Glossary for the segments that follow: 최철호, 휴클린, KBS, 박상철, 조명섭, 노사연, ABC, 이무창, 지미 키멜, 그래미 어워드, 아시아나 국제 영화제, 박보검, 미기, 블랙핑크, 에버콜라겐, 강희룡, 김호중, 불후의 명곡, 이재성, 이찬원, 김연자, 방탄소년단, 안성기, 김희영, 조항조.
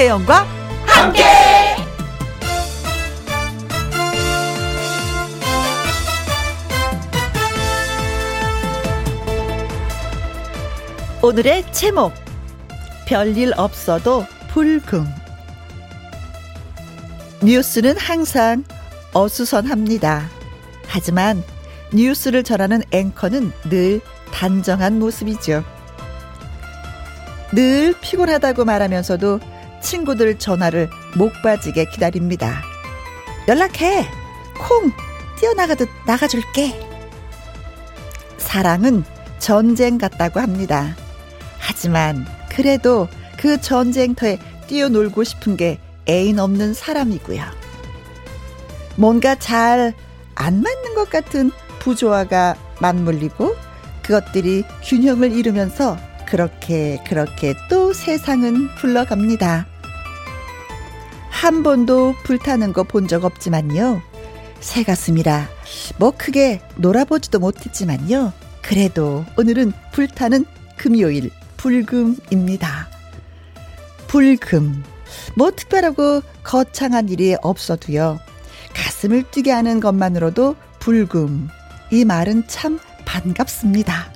김혜영과 함께. 오늘의 제목, 별일 없어도 불금. 뉴스는 항상 어수선합니다. 하지만 뉴스를 전하는 앵커는 늘 단정한 모습이죠. 늘 피곤하다고 말하면서도 친구들 전화를 목 빠지게 기다립니다. 연락해. 콩 뛰어나가듯 나가줄게. 사랑은 전쟁 같다고 합니다. 하지만 그래도 그 전쟁터에 뛰어놀고 싶은 게 애인 없는 사람이고요. 뭔가 잘 안 맞는 것 같은 부조화가 맞물리고 그것들이 균형을 이루면서 그렇게 또 세상은 굴러갑니다. 한 번도 불타는 거 본 적 없지만요. 새 가슴이라 뭐 크게 놀아보지도 못했지만요. 그래도 오늘은 불타는 금요일 불금입니다. 불금. 뭐 특별하고 거창한 일이 없어도요. 가슴을 뛰게 하는 것만으로도 불금. 이 말은 참 반갑습니다.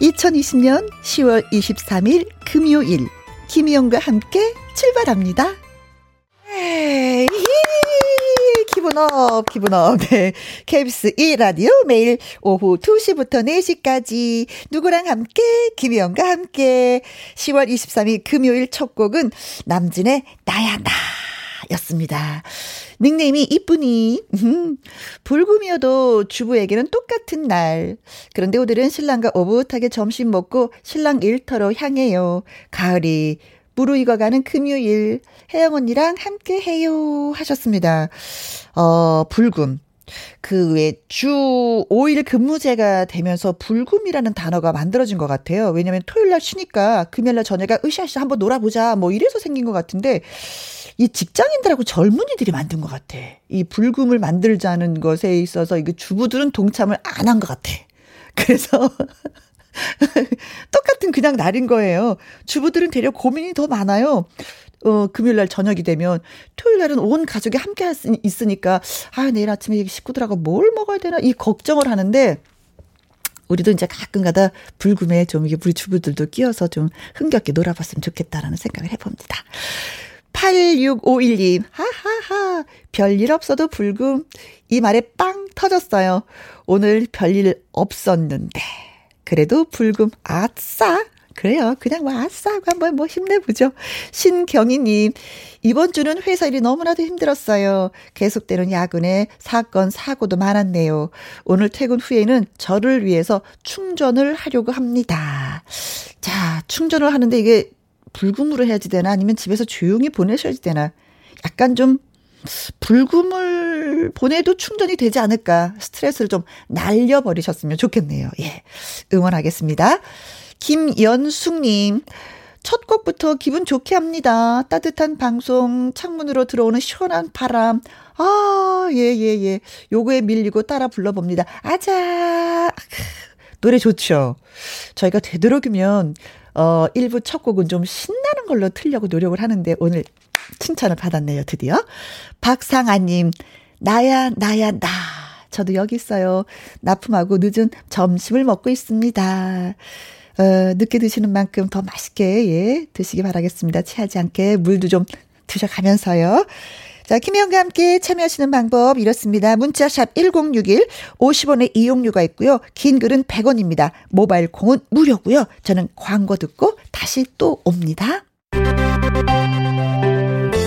2020년 10월 23일 금요일 김희영과 함께 출발합니다. 에이, 기분업 기분업. 네. KBS 1라디오 매일 오후 2시부터 4시까지 누구랑 함께 김희영과 함께. 10월 23일 금요일 첫 곡은 남진의 나야 나 였습니다. 닉네임이 이쁘니. 불금이어도 주부에게는 똑같은 날. 그런데 오늘은 신랑과 오붓하게 점심 먹고 신랑 일터로 향해요. 가을이 무르익어가는 금요일 혜영 언니랑 함께해요 하셨습니다. 불금. 그 외 주 5일 근무제가 되면서 불금이라는 단어가 만들어진 것 같아요. 왜냐하면 토요일날 쉬니까 금요일날 저녁에 으쌰으쌰 한번 놀아보자 뭐 이래서 생긴 것 같은데 이 직장인들하고 젊은이들이 만든 것 같아. 이 불금을 만들자는 것에 있어서 이게 주부들은 동참을 안 한 것 같아. 그래서 똑같은 그냥 날인 거예요. 주부들은 되려 고민이 더 많아요. 금요일날 저녁이 되면 토요일날은 온 가족이 함께 있으니까 아 내일 아침에 식구들하고 뭘 먹어야 되나 이 걱정을 하는데 우리도 이제 가끔가다 불금에 좀 이게 우리 주부들도 끼어서 좀 흥겹게 놀아봤으면 좋겠다라는 생각을 해봅니다. 8651님 하하하 별일 없어도 불금 이 말에 빵 터졌어요. 오늘 별일 없었는데 그래도 불금 아싸. 그래요. 그냥 뭐 아싸 하고 한번 뭐 힘내보죠. 신경희님 이번 주는 회사 일이 너무나도 힘들었어요. 계속되는 야근에 사건 사고도 많았네요. 오늘 퇴근 후에는 저를 위해서 충전을 하려고 합니다. 자 충전을 하는데 이게 불금으로 해야지 되나 아니면 집에서 조용히 보내셔야지 되나 약간 좀 불금을 보내도 충전이 되지 않을까 스트레스를 좀 날려버리셨으면 좋겠네요. 예, 응원하겠습니다. 김연숙님 첫 곡부터 기분 좋게 합니다. 따뜻한 방송 창문으로 들어오는 시원한 바람 아, 예. 요거에 밀리고 따라 불러봅니다. 아자 노래 좋죠. 저희가 되도록이면 1부 첫 곡은 좀 신나는 걸로 틀려고 노력을 하는데 오늘 칭찬을 받았네요. 드디어 박상아님 나야 나 저도 여기 있어요. 납품하고 늦은 점심을 먹고 있습니다. 늦게 드시는 만큼 더 맛있게 예, 드시기 바라겠습니다. 체하지 않게 물도 좀 드셔가면서요. 자, 김혜영과 함께 참여하시는 방법 이렇습니다. 문자샵 1061 50원의 이용료가 있고요. 긴 글은 100원입니다. 모바일 콩은 무료고요. 저는 광고 듣고 다시 또 옵니다.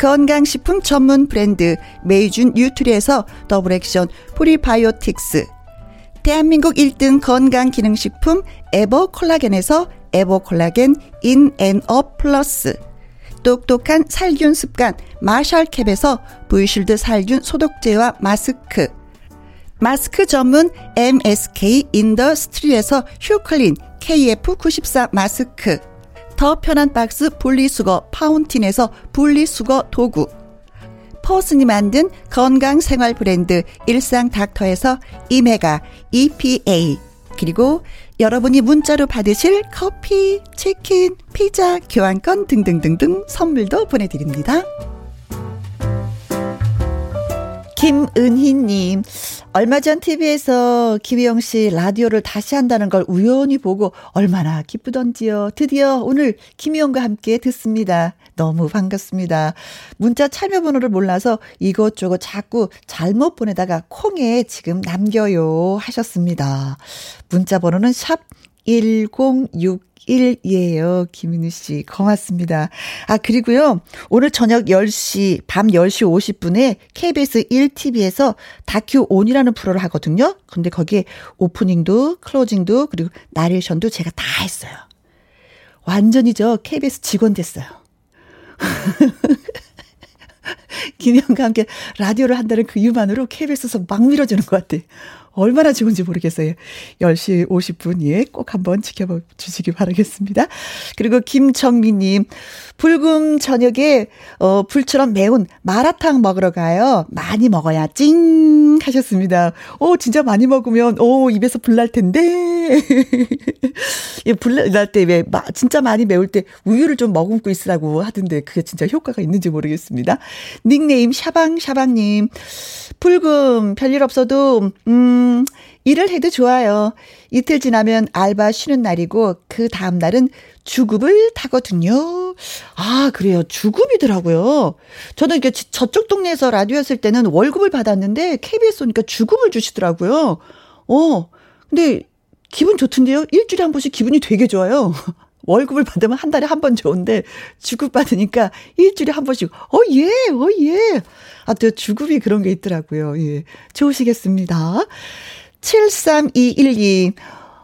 건강식품 전문 브랜드 메이준 뉴트리에서 더블 액션 프리바이오틱스, 대한민국 1등 건강기능식품 에버콜라겐에서 에버콜라겐 인앤업 플러스, 똑똑한 살균습관 마샬캡에서 브이쉴드 살균 소독제와 마스크, 마스크 전문 MSK 인더스트리에서 휴클린 KF94 마스크, 더 편한 박스 분리수거 파운틴에서 분리수거 도구, 퍼슨이 만든 건강생활 브랜드 일상닥터에서 이메가 EPA, 그리고 여러분이 문자로 받으실 커피, 치킨, 피자, 교환권 등등등등 선물도 보내드립니다. 김은희님, 얼마 전 TV에서 김희영 씨 라디오를 다시 한다는 걸 우연히 보고 얼마나 기쁘던지요. 드디어 오늘 김희영과 함께 듣습니다. 너무 반갑습니다. 문자 참여 번호를 몰라서 이것저것 자꾸 잘못 보내다가 콩에 지금 남겨요 하셨습니다. 문자 번호는 샵 1061이에요. 김은희 씨 고맙습니다. 아, 그리고요, 오늘 저녁 10시, 밤 10시 50분에 KBS 1TV에서 다큐 온이라는 프로를 하거든요. 근데 거기에 오프닝도 클로징도 그리고 나레이션도 제가 다 했어요. 완전히 저 KBS 직원 됐어요. 김희영과 함께 라디오를 한다는 그 이유만으로 KBS에서 막 밀어주는 것 같아요. 얼마나 좋은지 모르겠어요. 10시 50분, 예, 꼭 한번 지켜봐 주시기 바라겠습니다. 그리고 김정미님, 불금 저녁에 불처럼 매운 마라탕 먹으러 가요. 많이 먹어야 찡 하셨습니다. 오, 진짜 많이 먹으면 오, 입에서 불 날 텐데. 불 날 때 왜 진짜 많이 매울 때 우유를 좀 머금고 있으라고 하던데 그게 진짜 효과가 있는지 모르겠습니다. 닉네임 샤방샤방님, 불금 별일 없어도 일을 해도 좋아요. 이틀 지나면 알바 쉬는 날이고 그 다음 날은 주급을 타거든요. 아, 그래요. 주급이더라고요. 저는 이렇게 저쪽 동네에서 라디오 했을 때는 월급을 받았는데 KBS 오니까 주급을 주시더라고요. 근데 기분 좋던데요. 일주일에 한 번씩 기분이 되게 좋아요. 월급을 받으면 한 달에 한 번 좋은데 주급 받으니까 일주일에 한 번씩 어예. 아, 또 주급이 그런 게 있더라고요. 예, 좋으시겠습니다. 73212,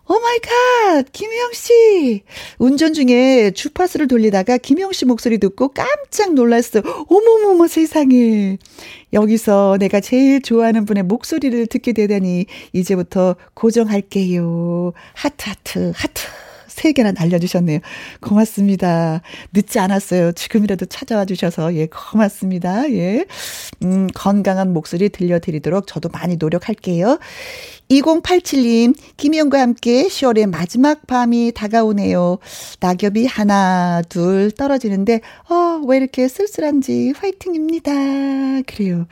오마이갓 김희영씨, 운전 중에 주파수를 돌리다가 김희영씨 목소리 듣고 깜짝 놀랐어요. 어머머머 세상에, 여기서 내가 제일 좋아하는 분의 목소리를 듣게 되다니 이제부터 고정할게요. 하트 3개나 알려주셨네요. 고맙습니다. 늦지 않았어요. 지금이라도 찾아와 주셔서, 예, 고맙습니다. 예. 건강한 목소리 들려드리도록 저도 많이 노력할게요. 2087님, 김희영과 함께 10월의 마지막 밤이 다가오네요. 낙엽이 하나, 둘 떨어지는데, 왜 이렇게 쓸쓸한지 화이팅입니다. 그래요.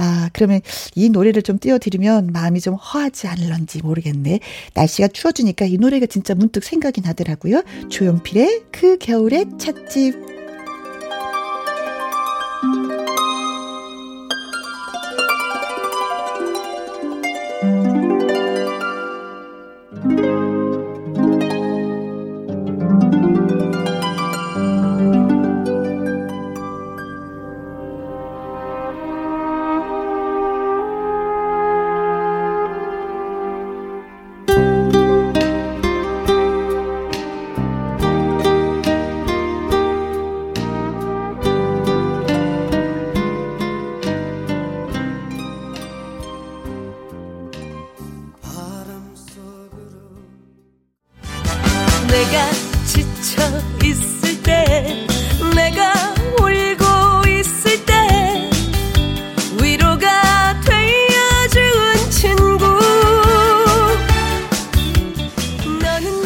아, 그러면 이 노래를 좀 띄워드리면 마음이 좀 허하지 않을런지 모르겠네. 날씨가 추워지니까 이 노래가 진짜 문득 생각이 나더라고요. 조용필의 그 겨울의 찻집.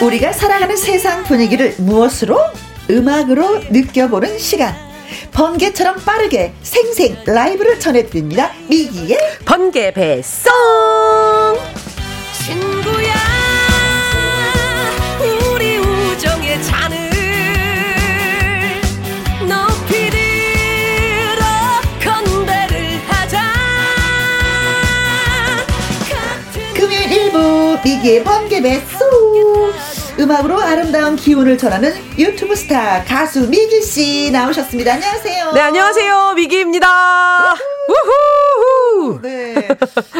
우리가 살아가는 세상 분위기를 무엇으로? 음악으로 느껴보는 시간. 번개처럼 빠르게 생생 라이브를 전해드립니다. 미기의 번개 배송. 친구야, 우리 우정의 잔을 높이 들어 건배를 하자. 금요일 미기의 번개 메소. 음악으로 아름다운 기운을 전하는 유튜브 스타 가수 미기 씨 나오셨습니다. 안녕하세요. 네, 안녕하세요. 미기입니다. 우후! 네.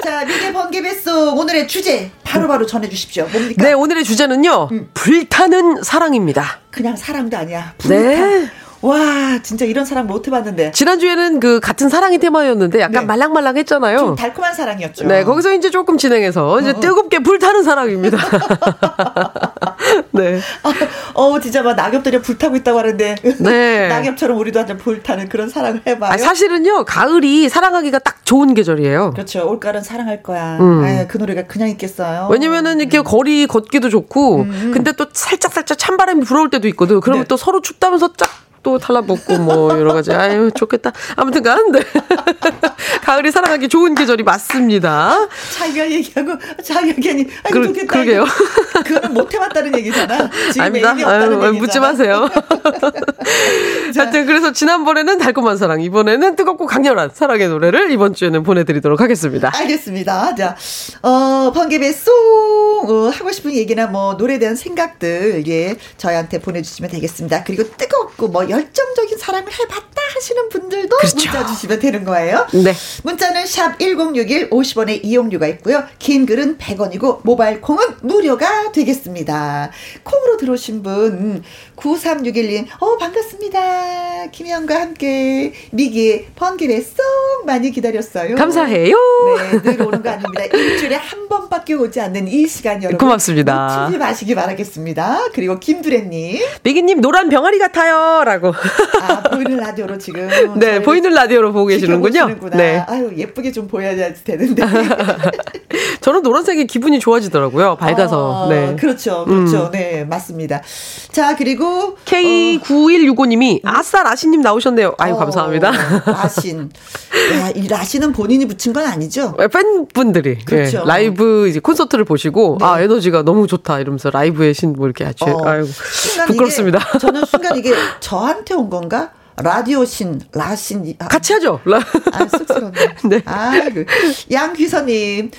자, 미개 번개 뱃속 오늘의 주제 바로 전해 주십시오. 뭡니까? 네, 오늘의 주제는요. 불타는 사랑입니다. 그냥 사랑도 아니야. 불타. 네. 와, 진짜 이런 사랑 못 해봤는데. 지난주에는 그 같은 사랑이 테마였는데 약간 네. 말랑말랑했잖아요. 좀 달콤한 사랑이었죠. 네, 거기서 이제 조금 진행해서 이제 뜨겁게 불타는 사랑입니다. 네. 진짜 막 낙엽들이 불타고 있다고 하는데. 네. 낙엽처럼 우리도 한번 불타는 그런 사랑을 해봐요. 아, 사실은요, 가을이 사랑하기가 딱 좋은 계절이에요. 그렇죠. 올가을은 사랑할 거야. 아유, 그 노래가 그냥 있겠어요. 왜냐면은 이렇게 거리 걷기도 좋고, 근데 또 살짝살짝 찬바람이 불어올 때도 있거든. 그러면 네. 또 서로 춥다면서 쫙. 또 탈라붙고 뭐 여러 가지 아유 좋겠다. 아무튼간 네. 가을이 사랑하기 좋은 계절이 맞습니다. 자기가 얘기하고 자기 의견이 아니 좋겠다. 그러게요. 그거는 못 해봤다는 얘기잖아. 지금 아닙니다. 아유, 묻지 마세요. 하여튼 그래서 지난번에는 달콤한 사랑, 이번에는 뜨겁고 강렬한 사랑의 노래를 이번 주에는 보내드리도록 하겠습니다. 알겠습니다. 자, 번개배송 하고 싶은 얘기나 뭐 노래에 대한 생각들 예 저희한테 보내주시면 되겠습니다. 그리고 뜨겁고 뭐 열정적인 사랑을 해봤다 하시는 분들도 그렇죠. 문자 주시면 되는 거예요. 네. 문자는 샵 1061 50원의 이용료가 있고요. 긴 글은 100원이고 모바일 콩은 무료가 되겠습니다. 콩으로 들어오신 분 9361님 반갑습니다. 김희영과 함께 미기의 번개배 쏙 많이 기다렸어요. 감사해요. 네, 늘 오는 거 아닙니다. 일주일에 한 번밖에 오지 않는 이 시간 여러분 고맙습니다. 놓치지 마시기 바라겠습니다. 그리고 김두래님 미기님 노란 병아리 같아요 라고. 아, 보이는 라디오로 지금. 네, 보이는 라디오로 보고 계시는군요. 네. 아유, 예쁘게 좀 보여야 되는데. 저는 노란색이 기분이 좋아지더라고요. 밝아서. 네. 그렇죠. 그렇죠. 네, 맞습니다. 자, 그리고. K9165님이 아싸 라신님 나오셨네요. 아유, 감사합니다. 라신. 야, 이 라신은 본인이 붙인 건 아니죠? 팬분들이. 그렇죠. 네, 라이브 이제 콘서트를 보시고, 네. 아, 에너지가 너무 좋다. 이러면서 라이브의 신 뭐 이렇게 아주. 아유, 부끄럽습니다. 저는 순간 이게 저한테 온 건가? 라디오 신, 라신. 아, 같이 하죠. 아, 쑥스럽네. 네. 아이고. 양귀선님.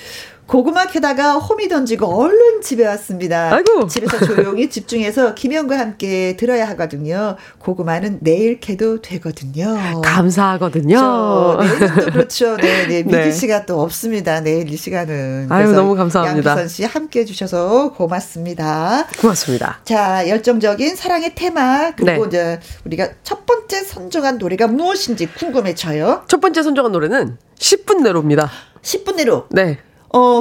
고구마 캐다가 호미 던지고 얼른 집에 왔습니다. 아이고. 집에서 조용히 집중해서 김연과 함께 들어야 하거든요. 고구마는 내일 캐도 되거든요. 감사하거든요. 내일은 또 그렇죠. 네네. 미기 씨가 네. 또 없습니다. 내일 이 시간은. 아유 너무 감사합니다. 양기선 씨 함께해 주셔서 고맙습니다. 고맙습니다. 자 열정적인 사랑의 테마 그리고 네. 이제 우리가 첫 번째 선정한 노래가 무엇인지 궁금해져요. 첫 번째 선정한 노래는 10분 내로입니다. 10분 내로. 네.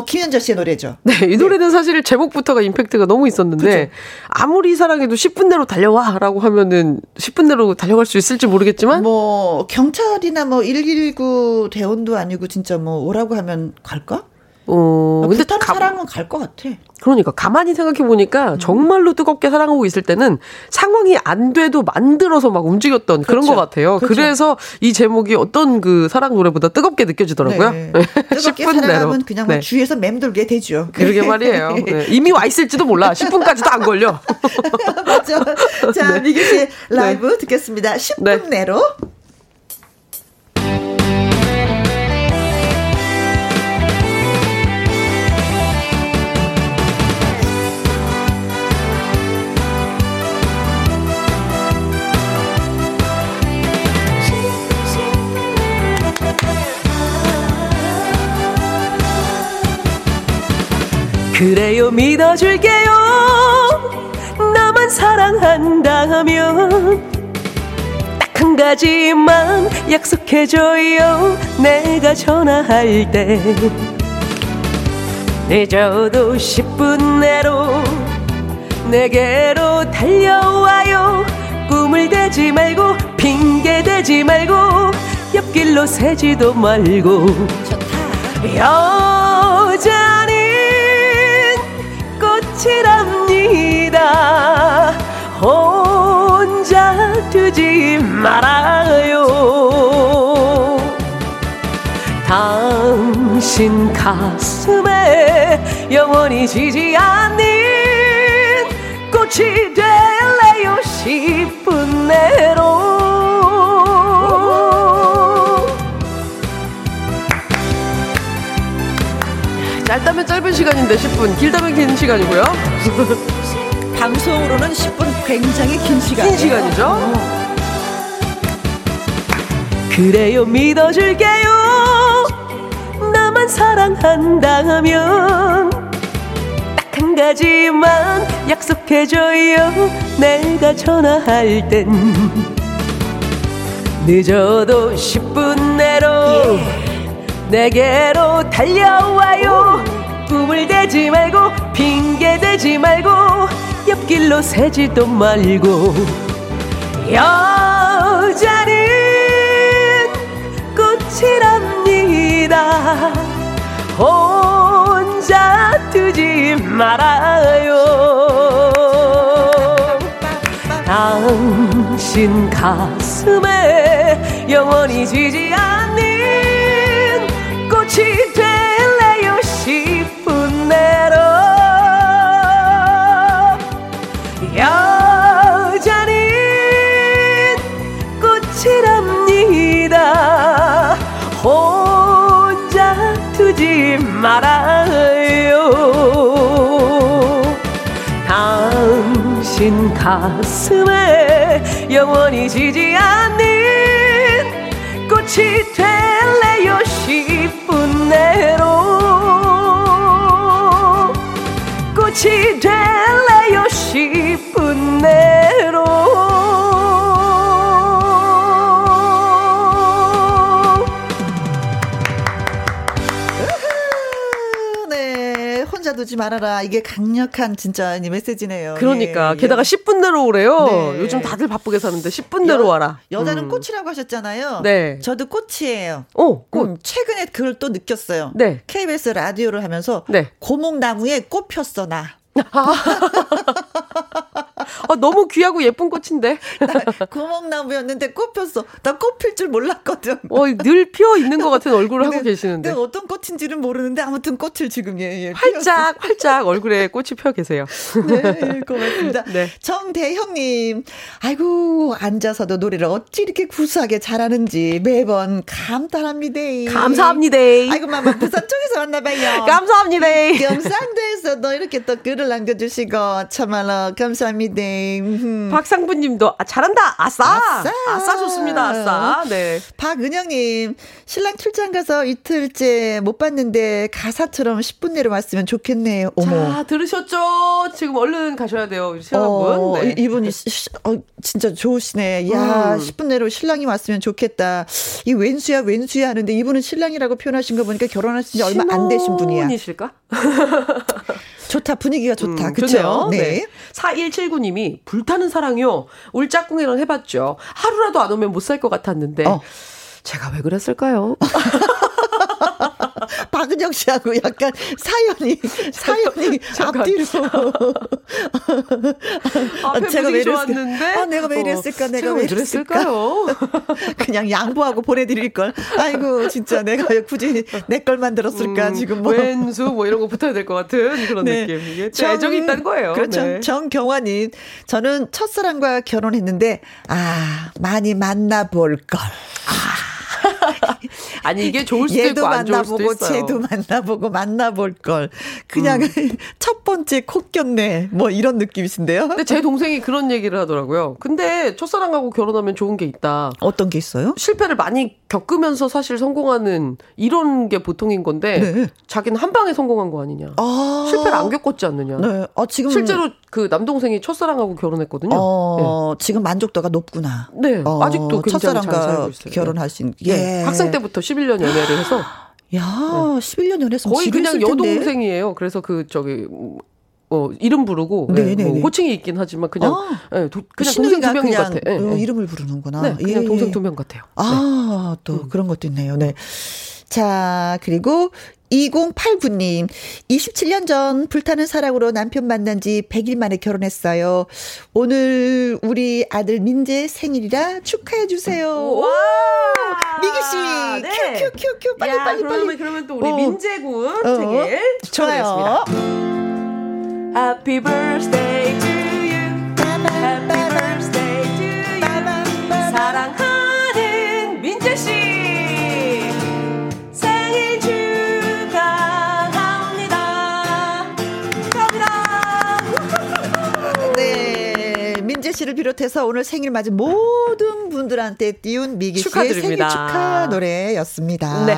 김연자 씨의 노래죠. 네, 이 노래는 네. 사실 제목부터가 임팩트가 너무 있었는데 그쵸? 아무리 사랑해도 10분 내로 달려와라고 하면은 10분 내로 달려갈 수 있을지 모르겠지만 뭐 경찰이나 뭐 119 대원도 아니고 진짜 뭐 오라고 하면 갈까? 근데 사랑은 갈 것 같아. 그러니까 가만히 생각해 보니까 정말로 뜨겁게 사랑하고 있을 때는 상황이 안 돼도 만들어서 막 움직였던 그렇죠. 그런 것 같아요. 그렇죠. 그래서 이 제목이 어떤 그 사랑 노래보다 뜨겁게 느껴지더라고요. 네. 뜨겁게 10분 사랑하면 내로. 그냥 네. 주위에서 맴돌게 되죠. 그러게 말이에요. 네. 이미 와 있을지도 몰라. 10분까지도 안 걸려. 맞죠. 자, 네. 미기 씨 라이브 네. 듣겠습니다. 10분 네. 내로. 그래요 믿어줄게요 나만 사랑한다면 딱 한 가지만 약속해줘요 내가 전화할 때 늦어도 10분 내로 내게로 달려와요 꿈을 대지 말고 핑계 대지 말고 옆길로 새지도 말고 여자는 꽃이랍니다 혼자 두지 말아요 당신 가슴에 영원히 지지 않는 꽃이 될래요 10분 내로 짧다면 짧은 시간인데 10분 길다면 긴 시간이고요. 방송으로는 10분 굉장히 긴 시간. 긴 시간이죠. 그래요 믿어줄게요. 나만 사랑한다면 딱 한 가지만 약속해줘요. 내가 전화할 땐 늦어도 10분 내로 내게로 달려와요. 꿈을 대지 말고 핑계 대지 말고 옆길로 새지도 말고 여자는 꽃이랍니다. 혼자 두지 말아요. 당신 가슴에 영원히 지지 않는 꽃이 될래요. 10분 내로 여자는 꽃이랍니다. 혼자 두지 말아요. 당신 가슴에 영원히 지지 않는 꽃이 될래요. 10분 내로 꽃이 될래요. 10분 내로. 네, 혼자 두지 말아라. 이게 강력한 진짜 메시지네요. 그러니까 예, 게다가 10분 내로 오래요. 네. 요즘 다들 바쁘게 사는데 10분 내로 와라. 여자는 꽃이라고 하셨잖아요. 네. 저도 꽃이에요. 오, 꽃. 최근에 그걸 또 느꼈어요. 네. KBS 라디오를 하면서 네. 고목나무에 꽃 폈어 나. 아, 너무 귀하고 예쁜 꽃인데. 고목나무였는데 꽃 폈어. 나 꽃 필 줄 몰랐거든. 늘 피어 있는 것 같은 얼굴을 하고 계시는데. 근데 어떤 꽃인지는 모르는데 아무튼 꽃을 지금 활짝 피웠어. 활짝 얼굴에 꽃이 펴 계세요. 네, 고맙습니다. 네. 정대형님, 아이고 앉아서도 노래를 어찌 이렇게 구수하게 잘하는지 매번 감탄합니다. 감사합니다. 아이고 마마 부산 쪽에서 왔나봐요. 감사합니다. 경상도에서 너 이렇게 또 글을 남겨주시고 참말로 감사합니다. 박상부님도 잘한다. 아싸. 아싸 좋습니다. 아싸. 네. 박은영님, 신랑 출장 가서 이틀째 못 봤는데 가사처럼 10분 내로 왔으면 좋겠네요. 어머. 자, 들으셨죠? 지금 얼른 가셔야 돼요. 신랑분. 네. 이분이 진짜 좋으시네. 야, 10분 내로 신랑이 왔으면 좋겠다. 이 웬수야 하는데 이분은 신랑이라고 표현하신 거 보니까 결혼하신 지 얼마 안 되신 분이야. 신혼이실까? 좋다. 분위기가 좋다. 그렇죠? 네. 4179님이 불타는 사랑이요. 울짝꿍이랑 해봤죠. 하루라도 안 오면 못 살 것 같았는데 제가 왜 그랬을까요? 박은영 씨하고 약간 사연이 앞뒤로. 제가 왜 이랬는데? 내가 왜 이랬을까? 내가 왜 이랬을까요? 그냥 양보하고 보내드릴 걸. 아이고 진짜 내가 왜 굳이 내 걸 만들었을까? 지금 왼수 이런 거 붙어야 될 것 같은 그런 네. 느낌. 이게 애정이 있다는 거예요. 그렇죠. 네. 정경환님, 저는 첫사랑과 결혼했는데 많이 만나볼 걸. 아니 이게 좋을 수도 있고 안 좋을 수도 있어요. 쟤도 만나보고 만나볼 걸. 그냥 첫 번째 콧겼네 이런 느낌이신데요. 근데 제 동생이 그런 얘기를 하더라고요. 근데 첫사랑하고 결혼하면 좋은 게 있다. 어떤 게 있어요? 실패를 많이 겪으면서 사실 성공하는 이런 게 보통인 건데 네. 자기는 한 방에 성공한 거 아니냐. 실패를 안 겪었지 않느냐. 네. 지금 실제로 그 남동생이 첫사랑하고 결혼했거든요. 네. 지금 만족도가 높구나. 네. 아직도 굉장히 잘 살고 있어요. 결혼하신 게. 네. 학생 때부터 11년 연애를 해서. 야, 11년 연애했으면 거의 그냥 여동생이에요. 그래서 이름 부르고 호칭이 있긴 하지만 그냥 동생 두 명인 것 같아. 이름을 부르는구나. 네, 그냥 동생 두 명 같아요. 또 그런 것도 있네요. 네. 자, 그리고 2089님, 27년 전 불타는 사랑으로 남편 만난 지 100일 만에 결혼했어요. 오늘 우리 아들 민재 생일이라 축하해 주세요. 와! 미기씨, 큐큐큐큐, 빨리. 그러면 또 우리 민재군 생일 축하드리겠습니다. Happy birthday to you. Happy birthday to you. 사랑하는 민재 씨 생일 축하합니다. 씨를 비롯해서 오늘 생일 맞은 모든 분들한테 띄운 미기 씨의 생일 축하 노래였습니다. 네.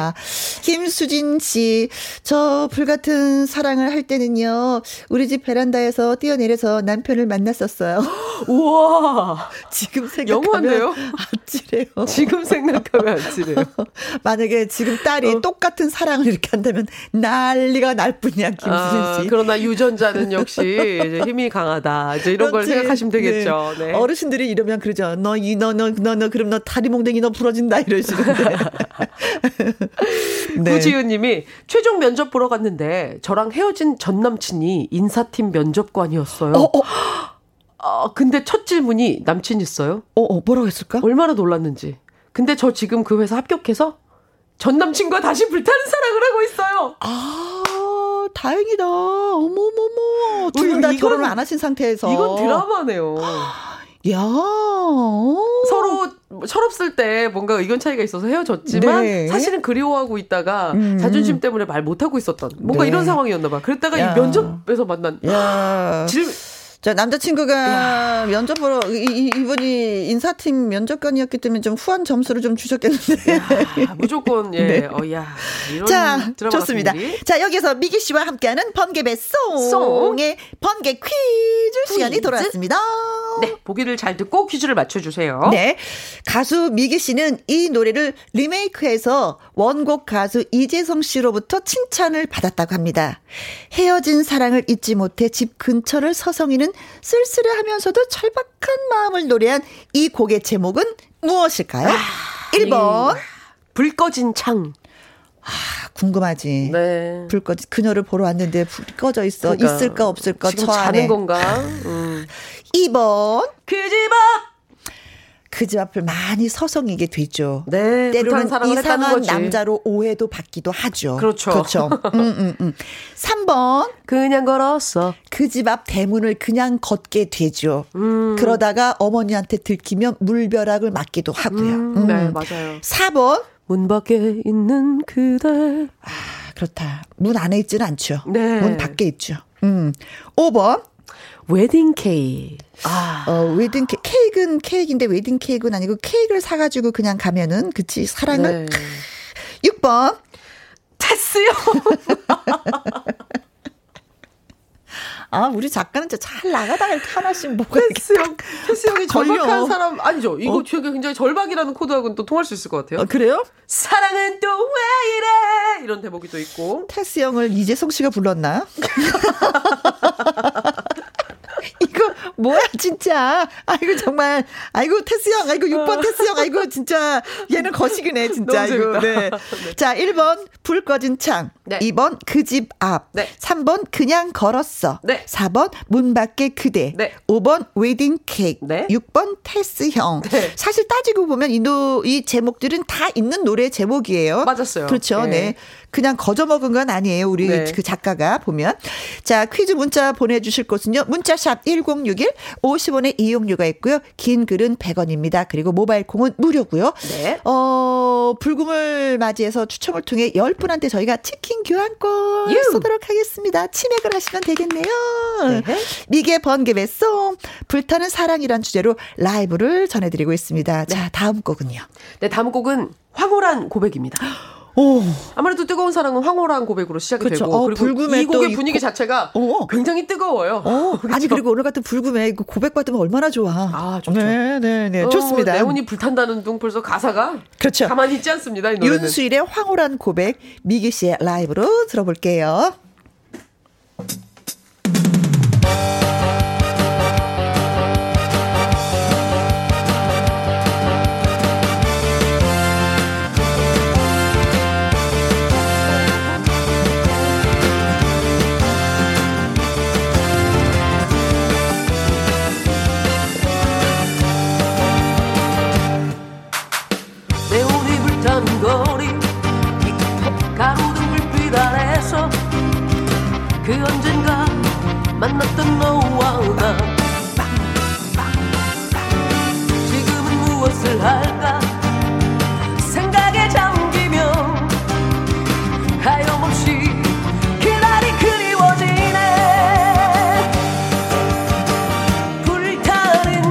김수진 씨, 저 불같은 사랑을 할 때는요, 우리 집 베란다에서 뛰어내려서 남편을 만났었어요. 우와. 지금 생각하면 영화네요? 아찔해요. 지금 생각하면 아찔해요. 만약에 지금 딸이 똑같은 사랑을 이렇게 한다면 난리가 날 뿐이야, 김수진 씨. 아, 그러나 유전자는 역시 이제 힘이 강하다. 이제 이런 그렇지. 걸 생각하시면 되겠죠. 네. 네. 어르신들이 이러면 그러죠. 너, 그럼 너 다리 몽댕이 너 부러진다 이러시는데. 네. 구지은 님이 최종 면접 보러 갔는데 저랑 헤어진 전 남친이 인사팀 면접관이었어요. 근데 첫 질문이 남친 있어요? 뭐라고 했을까? 얼마나 놀랐는지. 근데 저 지금 그 회사 합격해서 전 남친과 다시 불타는 사랑을 하고 있어요. 아. 다행이다. 어머머머. 두 분 다 결혼을 안 하신 상태에서. 이건 드라마네요. 야 서로 철없을 때 뭔가 의견 차이가 있어서 헤어졌지만 네. 사실은 그리워하고 있다가 자존심 때문에 말 못하고 있었던 뭔가 네. 이런 상황이었나 봐. 그랬다가 야. 이 면접에서 만난 자, 남자친구가 야. 면접 보러 이분이 인사팀 면접관이었기 때문에 좀 후한 점수를 좀 주셨겠는데. 야, 무조건 예. 네. 이런 자, 좋습니다. 같은데? 자, 여기서 미기 씨와 함께하는 번개배 송의 번개 퀴즈 시간이 돌아왔습니다. 네, 보기를 잘 듣고 퀴즈를 맞춰 주세요. 네. 가수 미기 씨는 이 노래를 리메이크해서 원곡 가수 이재성 씨로부터 칭찬을 받았다고 합니다. 헤어진 사랑을 잊지 못해 집 근처를 서성이는 쓸쓸해하면서도 절박한 마음을 노래한 이 곡의 제목은 무엇일까요? 1번 불 꺼진 창. 궁금하지. 네. 불 꺼진 그녀를 보러 왔는데 불이 꺼져 있어. 그러니까, 있을까 없을까 지금 저 자는 안에. 건가? 2번 그 집 앞. 그 집 앞을 많이 서성이게 되죠. 네, 때로는 이상한 남자로 오해도 받기도 하죠. 그렇죠. 3번 그냥 걸었어. 그 집 앞 대문을 그냥 걷게 되죠. 그러다가 어머니한테 들키면 물벼락을 맞기도 하고요. 네, 맞아요. 4번 문 밖에 있는 그대. 그렇다. 문 안에 있지는 않죠. 네. 문 밖에 있죠. 5번 웨딩 케이크. 웨딩 케이크. 케이크는 케이크인데 웨딩 케이크는 아니고 케이크를 사가지고 그냥 가면은, 그치, 사랑을. 네. 6번. 테스요. 우리 작가는 진짜 잘 나가다가 이렇게 하나씩 뭐가 있겠어요. 테스 형이 절박한 사람 아니죠? 이거 되게 굉장히 절박이라는 코드하고는 또 통할 수 있을 것 같아요. 그래요? 사랑은 또 왜 이래? 이런 대목이 또 있고. 테스 형을 이재성 씨가 불렀나? 이거 뭐야 진짜. 아이고 정말. 아이고 테스 형. 아이고 6번 테스 형. 아이고 진짜 얘는 거시기네 진짜. 이거. 네. 자, 1번 불 꺼진 창. 네. 2번 그 집 앞. 네. 3번 그냥 걸었어. 네. 4번 문 밖에 그대. 네. 5번 웨딩 케이크. 네. 6번 테스 형. 네. 사실 따지고 보면 이 제목들은 다 있는 노래 제목이에요. 맞았어요. 그렇죠. 네. 네. 그냥 거저먹은 건 아니에요. 우리 네. 그 작가가 보면. 자, 퀴즈 문자 보내주실 곳은요. 문자샵 1061 50원의 이용료가 있고요. 긴 글은 100원입니다. 그리고 모바일 콩은 무료고요. 네. 불금을 맞이해서 추첨을 통해 10분한테 저희가 치킨 교환권 쏘도록 하겠습니다. 치맥을 하시면 되겠네요. 네. 미개 번개배 송 불타는 사랑이란 주제로 라이브를 전해드리고 있습니다. 자, 다음 곡은요. 네, 다음 곡은 황홀한 고백입니다. 오. 아무래도 뜨거운 사랑은 황홀한 고백으로 시작이 그렇죠. 되고 그리고 이 곡의 분위기 자체가 굉장히 뜨거워요. 그렇죠. 아니 그리고 오늘 같은 불금에 고백 받으면 얼마나 좋아. 좋죠. 네네네. 좋습니다. 네온이 불탄다는 둥 벌써 가사가 그렇죠. 가만히 있지 않습니다. 이 노래는. 윤수일의 황홀한 고백 미기 씨의 라이브로 들어볼게요. 그 언젠가 만났던 너와 나 지금은 무엇을 할까 생각에 잠기며 하염없이 그날이 그리워지네 불타는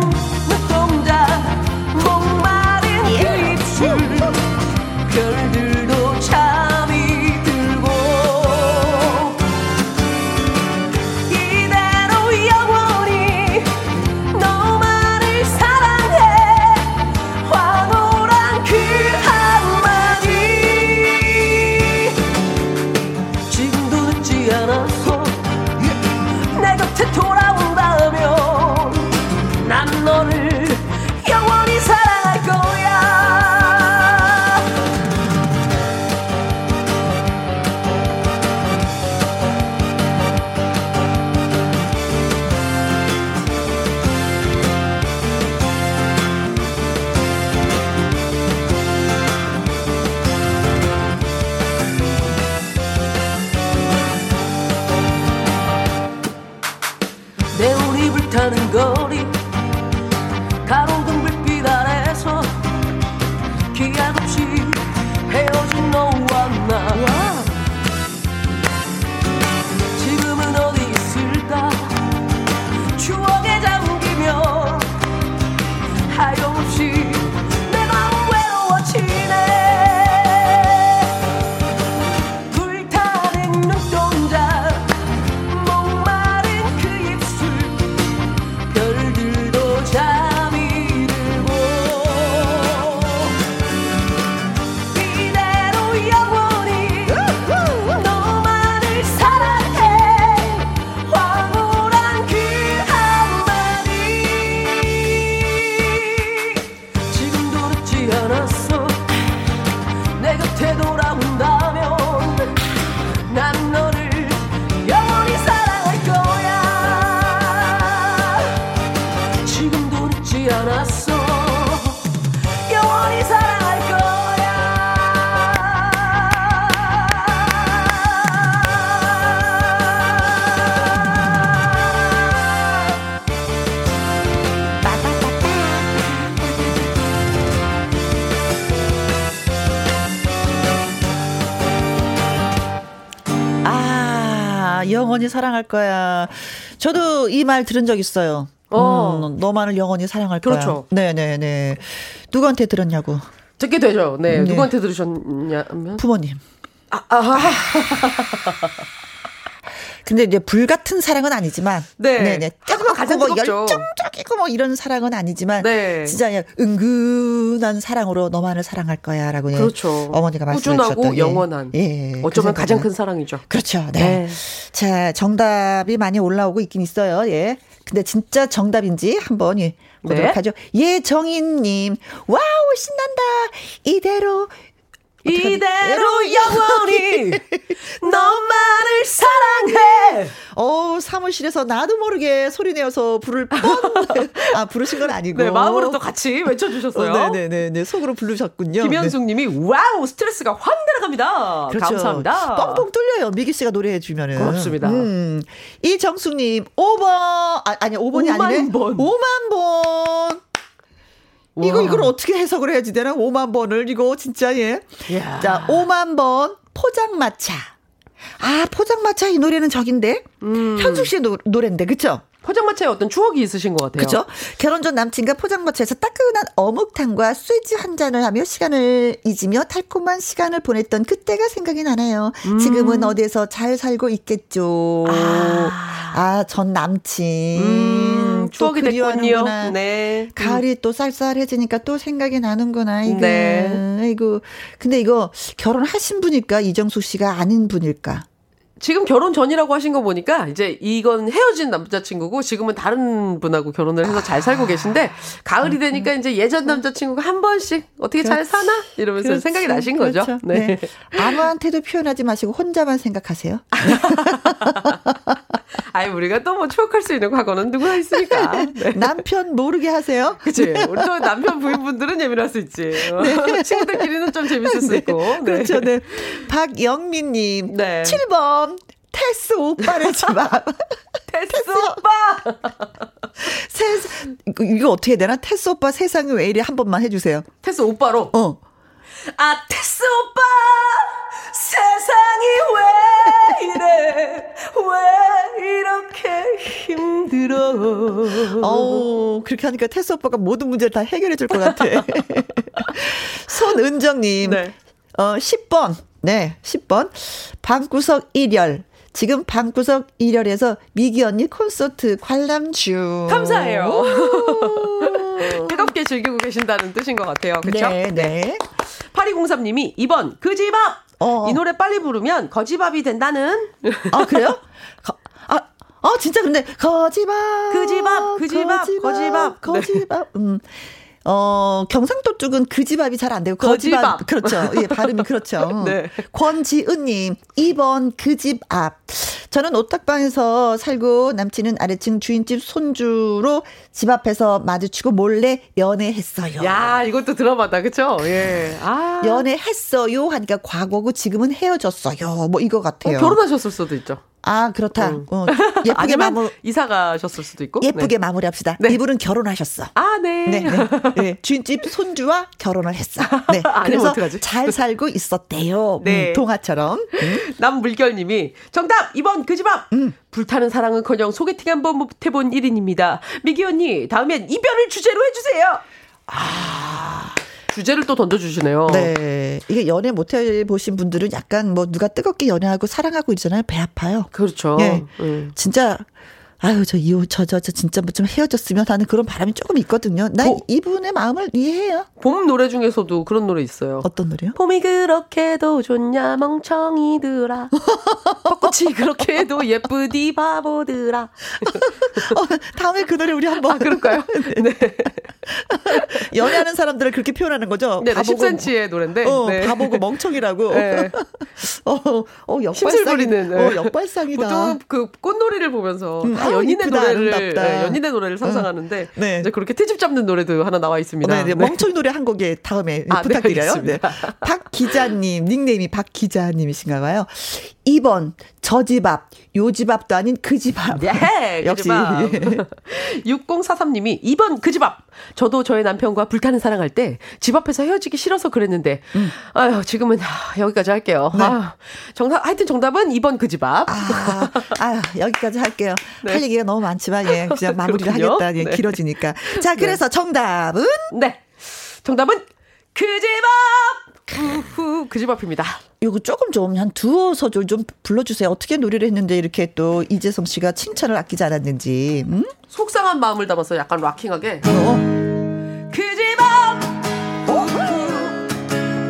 타는 거리 가로등 불빛 아래서 기약없이 헤어진 너와 나 지금은 어디 있을까 추억에 잠기며 하염없이 내 마음 외로워지네 영원히 사랑할 거야. 저도 이 말 들은 적 있어요. 너만을 영원히 사랑할 거야. 네네네. 누구한테 들었냐고. 듣게 되죠. 네. 네. 누구한테 들으셨냐면 부모님. 근데 이제 불 같은 사랑은 아니지만, 네, 조금 가장 뭐 열정적이고 뭐 이런 사랑은 아니지만, 네, 진짜 그냥 은근한 사랑으로 너만을 사랑할 거야라고, 그렇죠, 어머니가 말씀하셨던 꾸준하고 영원한, 예, 어쩌면 그 가장 큰 사랑이죠. 그렇죠. 네. 네. 자, 정답이 많이 올라오고 있긴 있어요. 예. 근데 진짜 정답인지 한번, 예, 보도록, 네, 하죠. 예정인님, 와우 신난다. 이대로. 이대로 영원히 너만을 사랑해. 사무실에서 나도 모르게 소리 내어서 부를 뻔. 부르신 건 아니고. 네, 마음으로 또 같이 외쳐주셨어요. 네네네. 속으로 부르셨군요. 김현숙 님이, 와우, 스트레스가 확 내려갑니다. 그렇죠. 감사합니다. 뻥뻥 뚫려요. 미기 씨가 노래해주면은. 고맙습니다. 이정숙 님, 5번. 아니, 5번이 5만 아니네. 5만 번. 우와. 이걸 어떻게 해석을 해야지 되나? 5만 번을, 이거 진짜, 예. 이야. 자, 5만 번, 포장마차. 아, 포장마차 이 노래는 저긴데? 현숙 씨의 노래인데, 그쵸? 포장마차에 어떤 추억이 있으신 것 같아요. 그렇죠. 결혼 전 남친과 포장마차에서 따끈한 어묵탕과 소주 한 잔을 하며 시간을 잊으며 달콤한 시간을 보냈던 그때가 생각이 나네요. 지금은 어디에서 잘 살고 있겠죠. 전 남친. 추억이 됐군요. 네. 가을이 또 쌀쌀해지니까 또 생각이 나는구나. 이거. 네. 아이고. 근데 이거 결혼하신 분일까? 이정숙 씨가 아닌 분일까? 지금 결혼 전이라고 하신 거 보니까 이제 이건 헤어진 남자친구고 지금은 다른 분하고 결혼을 해서 잘 살고 계신데 가을이 되니까 이제 예전 남자친구가 한 번씩 어떻게, 그렇지, 잘 사나? 이러면서, 그렇지, 생각이 나신, 그렇죠, 거죠. 네. 네. 아무한테도 표현하지 마시고 혼자만 생각하세요. 아니, 우리가 또 뭐 추억할 수 있는 과거는 누구나 있으니까. 네. 남편 모르게 하세요. 그치. 우리 또 남편 부인분들은 예민할 수 있지. 네. 친구들끼리는 좀 재밌을 수 있고. 네. 그렇죠. 네. 박영민님. 네. 7번. 테스 오빠를 집안. 테스 오빠. 이거 어떻게 해야 되나? 테스 오빠 세상이 왜 이래 한 번만 해주세요. 테스 오빠로. 테스 오빠 세상이 왜 이래 왜 이렇게 힘들어. 그렇게 하니까 테스 오빠가 모든 문제를 다 해결해 줄 것 같아. 손은정님. 네. 10번. 네, 10번. 방구석 1열. 지금 방구석 1열에서 미기 언니 콘서트 관람 중. 감사해요. 뜨겁게 즐기고 계신다는 뜻인 것 같아요. 그렇죠? 네, 네. 8203님이 2번 거지밥. 이 노래 빨리 부르면 거지밥이 된다는. 아, 그래요? 진짜 근데 거지밥. 경상도 쪽은 그 집밥이 잘 안 되고, 거지밥. 그렇죠. 예, 발음이 그렇죠. 네. 권지은님, 2번 그 집 앞. 저는 오탁방에서 살고 남친은 아래층 주인집 손주로 집 앞에서 마주치고 몰래 연애했어요. 야, 이것도 드라마다, 그쵸? 예. 연애했어요. 하니까 과거고 지금은 헤어졌어요. 뭐 이거 같아요. 결혼하셨을 수도 있죠. 아, 그렇다. 예쁘게 마무 이사 가셨을 수도 있고. 예쁘게 네. 마무리합시다. 네. 이분은 결혼하셨어. 아, 네. 네, 네. 네. 주인집 손주와 결혼을 했어. 네. 아, 그래서 어떡하지? 잘 살고 있었대요. 네. 동화처럼. 남물결님이 정답 2번 그 집 앞. 불타는 사랑은커녕 소개팅 한번 못해본 1인입니다. 미기 언니 다음엔 이별을 주제로 해주세요. 아. 주제를 또 던져주시네요. 네. 이게 연애 못해보신 분들은 약간 뭐 누가 뜨겁게 연애하고 사랑하고 있잖아요. 배 아파요. 그렇죠. 네. 진짜, 아유, 저 이혼, 저 진짜 뭐 좀 헤어졌으면 하는 그런 바람이 조금 있거든요. 난 이분의 마음을 이해해요. 봄 노래 중에서도 그런 노래 있어요. 어떤 노래요? 봄이 그렇게도 좋냐, 멍청이들아. 벚꽃이 그렇게도 예쁘디, 바보들아. 다음에 그 노래 우리 한번. 아, 그럴까요? 네. 연애하는 사람들을 그렇게 표현하는 거죠. 네, 10cm의 노래인데. 네. 바보고 멍청이라고. 네. 역발상이네. 역발상이다. 보통 그 꽃놀이를 보면서 다 연인의 이쁘다, 노래를, 네, 연인의 노래를 상상하는데 네. 이제 그렇게 트집 잡는 노래도 하나 나와 있습니다. 네. 멍청이 노래 한 곡에 다음에 부탁드려요. 네. 박 기자님 닉네임이 박 기자님이신가 봐요. 2번 저 집 앞, 요 집 앞도 아닌 그 집 앞. 예, 그 역시. 집 앞. 6043님이 2번 그 집 앞. 저도 저의 남편과 불타는 사랑할 때 집 앞에서 헤어지기 싫어서 그랬는데 아유 지금은 여기까지 할게요. 네. 아유, 정답 하여튼 정답은 2번 그 집 앞. 아유, 여기까지 할게요. 네. 할 얘기가 너무 많지만 예, 그냥 마무리를 하겠다. 예, 네. 길어지니까. 자, 그래서 네. 정답은 네. 정답은 그 집 앞. 그 집 앞입니다. 이거 조금 좀 한 두어 소절 좀 불러주세요. 어떻게 노래를 했는데 이렇게 또 이재성 씨가 칭찬을 아끼지 않았는지. 음? 속상한 마음을 담아서 약간 락킹하게. 그 집 앞.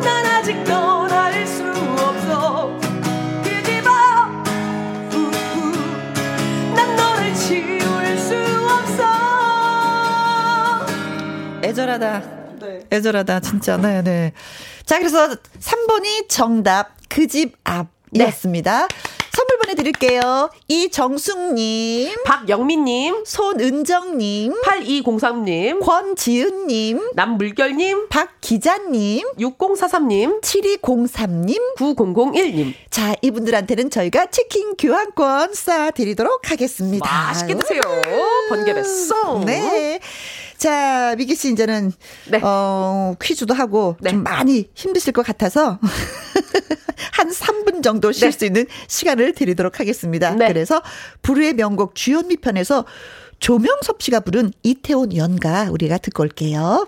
난 아직 떠날 수 없어. 그 집 앞. 난 너를 지울 수 없어. 애절하다. 애절하다 진짜. 네, 네. 자, 그래서 3번이 정답 그 집 앞이었습니다. 네. 선물 보내드릴게요. 이정숙님, 박영민님, 손은정님, 8203님, 권지은님, 남물결님, 박기자님, 6043님, 7203님, 9001님. 자, 이분들한테는 저희가 치킨 교환권 쏴드리도록 하겠습니다. 맛있게 드세요. 번개배송. 네. 자, 미기 씨, 이제는, 네. 퀴즈도 하고, 네. 좀 많이 힘드실 것 같아서, 한 3분 정도 쉴 수 네. 있는 시간을 드리도록 하겠습니다. 네. 그래서, 불후의 명곡 주현미 편에서 조명섭 씨가 부른 이태원 연가, 우리가 듣고 올게요.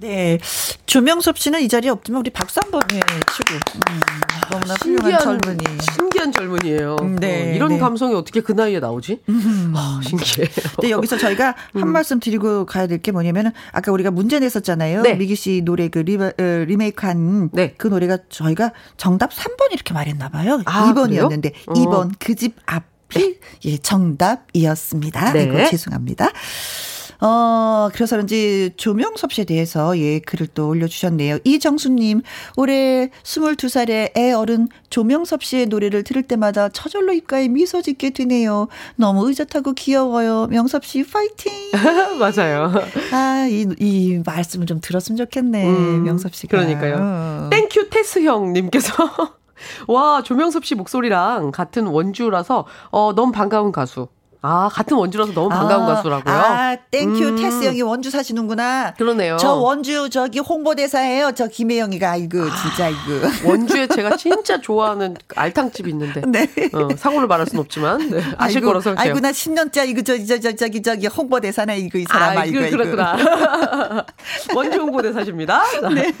네. 조명섭 씨는 이 자리에 없지만, 우리 박수 한번 치고. 너무나 훌륭한 젊은이. 신기한 젊은이에요. 네, 이런 네. 감성이 어떻게 그 나이에 나오지? 신기해요. 근데 여기서 저희가 한 말씀 드리고 가야 될 게 뭐냐면은 아까 우리가 문제 냈었잖아요. 네. 미기 씨 노래 그 리메이크한 네. 그 노래가 저희가 정답 3번 이렇게 말했나 봐요. 아, 2번이었는데 2번 그 집 앞이 예, 정답이었습니다. 네. 이거 죄송합니다. 그래서 그런지 조명섭 씨에 대해서 예, 글을 또 올려주셨네요. 이정수님, 올해 22살의 애 어른 조명섭 씨의 노래를 들을 때마다 저절로 입가에 미소 짓게 되네요. 너무 의젓하고 귀여워요. 명섭 씨 파이팅! 맞아요. 아, 이 말씀을 좀 들었으면 좋겠네. 명섭 씨가. 그러니까요. 땡큐 테스형님께서. 와, 조명섭 씨 목소리랑 같은 원주라서 너무 반가운 가수. 아, 같은 원주라서 너무 반가운 가수라고요? 아, 땡큐 테스 형이 원주 사시는구나. 그러네요. 저 원주 저기 홍보대사예요. 저 김혜영이가. 아이고 진짜 아이고. 원주에 제가 진짜 좋아하는 알탕집이 있는데 네. 상호를 말할 순 없지만 네. 아실 아이고, 거라 생각해요. 아이고 나 10년째 이거 저기 홍보대사나 이거 이 사람 아이고. 그렇구나. 원주 홍보대사십니다. 네.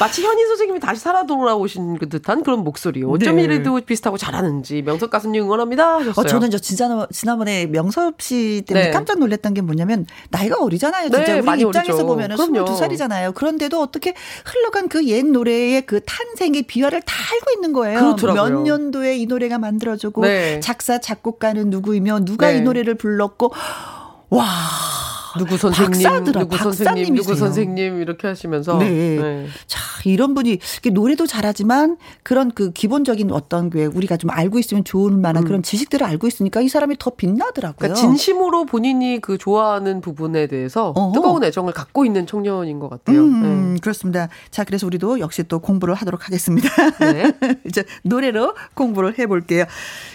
마치 현인 선생님이 다시 살아 돌아오신 듯한 그런 목소리. 어쩜 네. 이래도 비슷하고 잘하는지 명석 가수님 응원합니다 하셨어요. 저는 저 지난번에 명섭 씨 때문에 네. 깜짝 놀랐던 게 뭐냐면 나이가 어리잖아요. 진짜 네, 우리 입장에서 보면 22살이잖아요. 그런데도 어떻게 흘러간 그 옛 노래의 그 탄생의 비화를 다 알고 있는 거예요. 그렇더라고요. 몇 년도에 이 노래가 만들어지고 네. 작사 작곡가는 누구이며 누가 네. 이 노래를 불렀고 와 누구 선생님, 박사더라, 누구 선생님, 누구 선생님 이렇게 하시면서 네. 네. 자, 이런 분이 노래도 잘하지만 그런 그 기본적인 어떤 게 우리가 좀 알고 있으면 좋을 만한 그런 지식들을 알고 있으니까 이 사람이 더 빛나더라고요. 그러니까 진심으로 본인이 그 좋아하는 부분에 대해서 어허. 뜨거운 애정을 갖고 있는 청년인 것 같아요. 네. 그렇습니다. 자, 그래서 우리도 역시 또 공부를 하도록 하겠습니다. 네. 이제 노래로 공부를 해볼게요.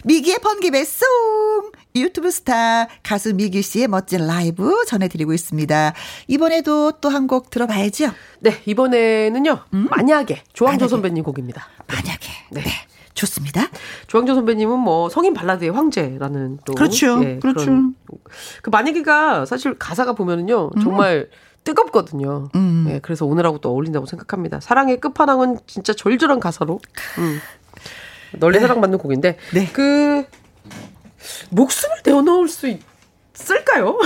미기의 번개 배송, 유튜브 스타 가수 미기 씨의 멋진 라이브 전해드리고 있습니다. 이번에도 또 한 곡 들어봐야죠. 네, 이번에는요. 만약에 조항조 선배님 곡입니다. 만약에. 네. 네. 좋습니다. 조항조 선배님은 뭐 성인 발라드의 황제라는 또 그렇죠. 예, 그렇죠. 그 만약에가 사실 가사가 보면은요. 정말 뜨겁거든요. 예, 그래서 오늘하고 또 어울린다고 생각합니다. 사랑의 끝판왕은 진짜 절절한 가사로 널리 사랑받는 곡인데 네. 그 목숨을 내어놓을 수 있을까요?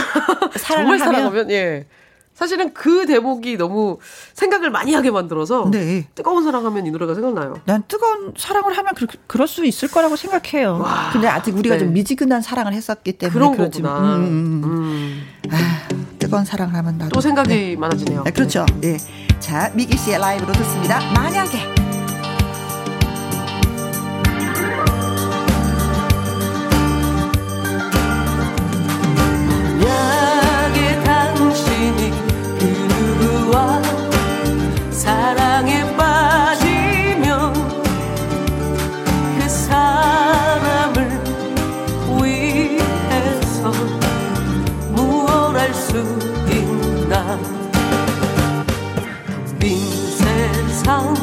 정말 사랑하면 예. 사실은 그 대목이 너무 생각을 많이 하게 만들어서 네. 뜨거운 사랑하면 이 노래가 생각나요. 난 뜨거운 사랑을 하면 그럴 수 있을 거라고 생각해요. 와, 근데 아직 우리가 네. 좀 미지근한 사랑을 했었기 때문에 그런 거구나. 아, 뜨거운 사랑을 하면 나도 또 생각이 네. 많아지네요. 네, 그렇죠. 네. 네. 자, 미기 씨의 라이브로 듣습니다. 만약에. 사랑에 빠지면 그 사람을 위해서 무얼 할 수 있나. 빈 세상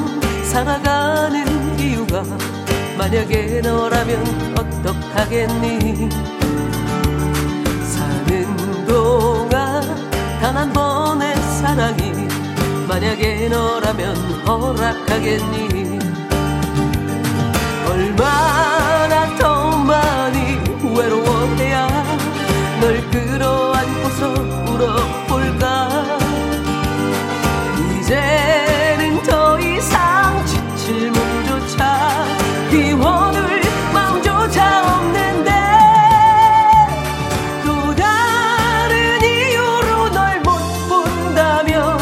살아가는 이유가 만약에 너라면 어떡하겠니. 사는 동안 단 한 번의 사랑이 만약에 너라면 허락하겠니. 얼마나 더 많이 외로워해야 널 끌어안고서 울어볼까. 이제는 더 이상 지칠 몸조차 비워둘 마음조차 없는데 또 다른 이유로 널 못 본다면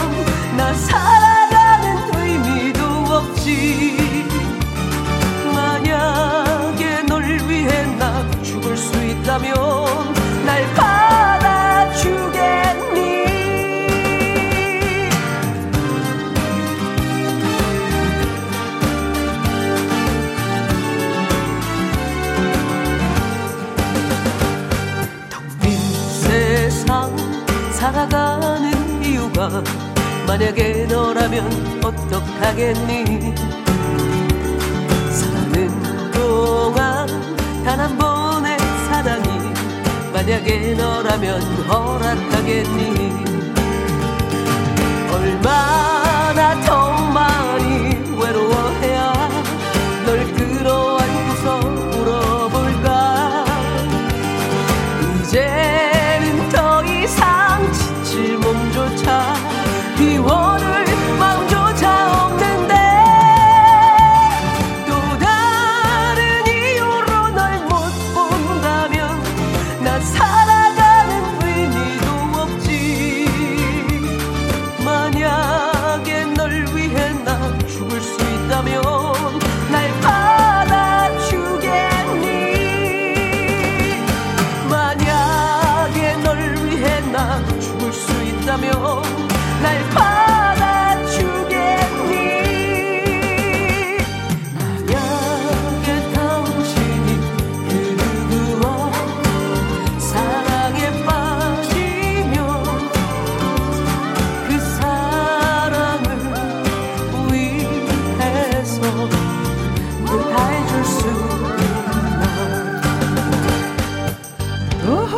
나 살아가는 의미도 없지. 만약에 널 위해 나 죽을 수 있다면 날 받아주겠니. 텅 빈 세상 살아가는 이유가 만약에 너라면 어떡하겠니. 사는 동안 단 한 번의 사랑이 만약에 너라면 허락하겠니. 얼마나 더 많이 외로워해야 널 끌어안고서 울어볼까. 이제는 더 이상 지칠 몸조차 비워둘 마음조차 없는데 또 다른 이유로 널 못 본다면 나 살아가는 의미도 없지. 만약에 널 위해 나 죽을 수 있다면 날 받아주겠니. 만약에 널 위해 나 죽을 수 있다면 날 받아주겠니. 만약에 당신이 그 누구와 사랑에 빠지면 그 사랑을 위해서 뭘 다 해줄 수 있나. 오호.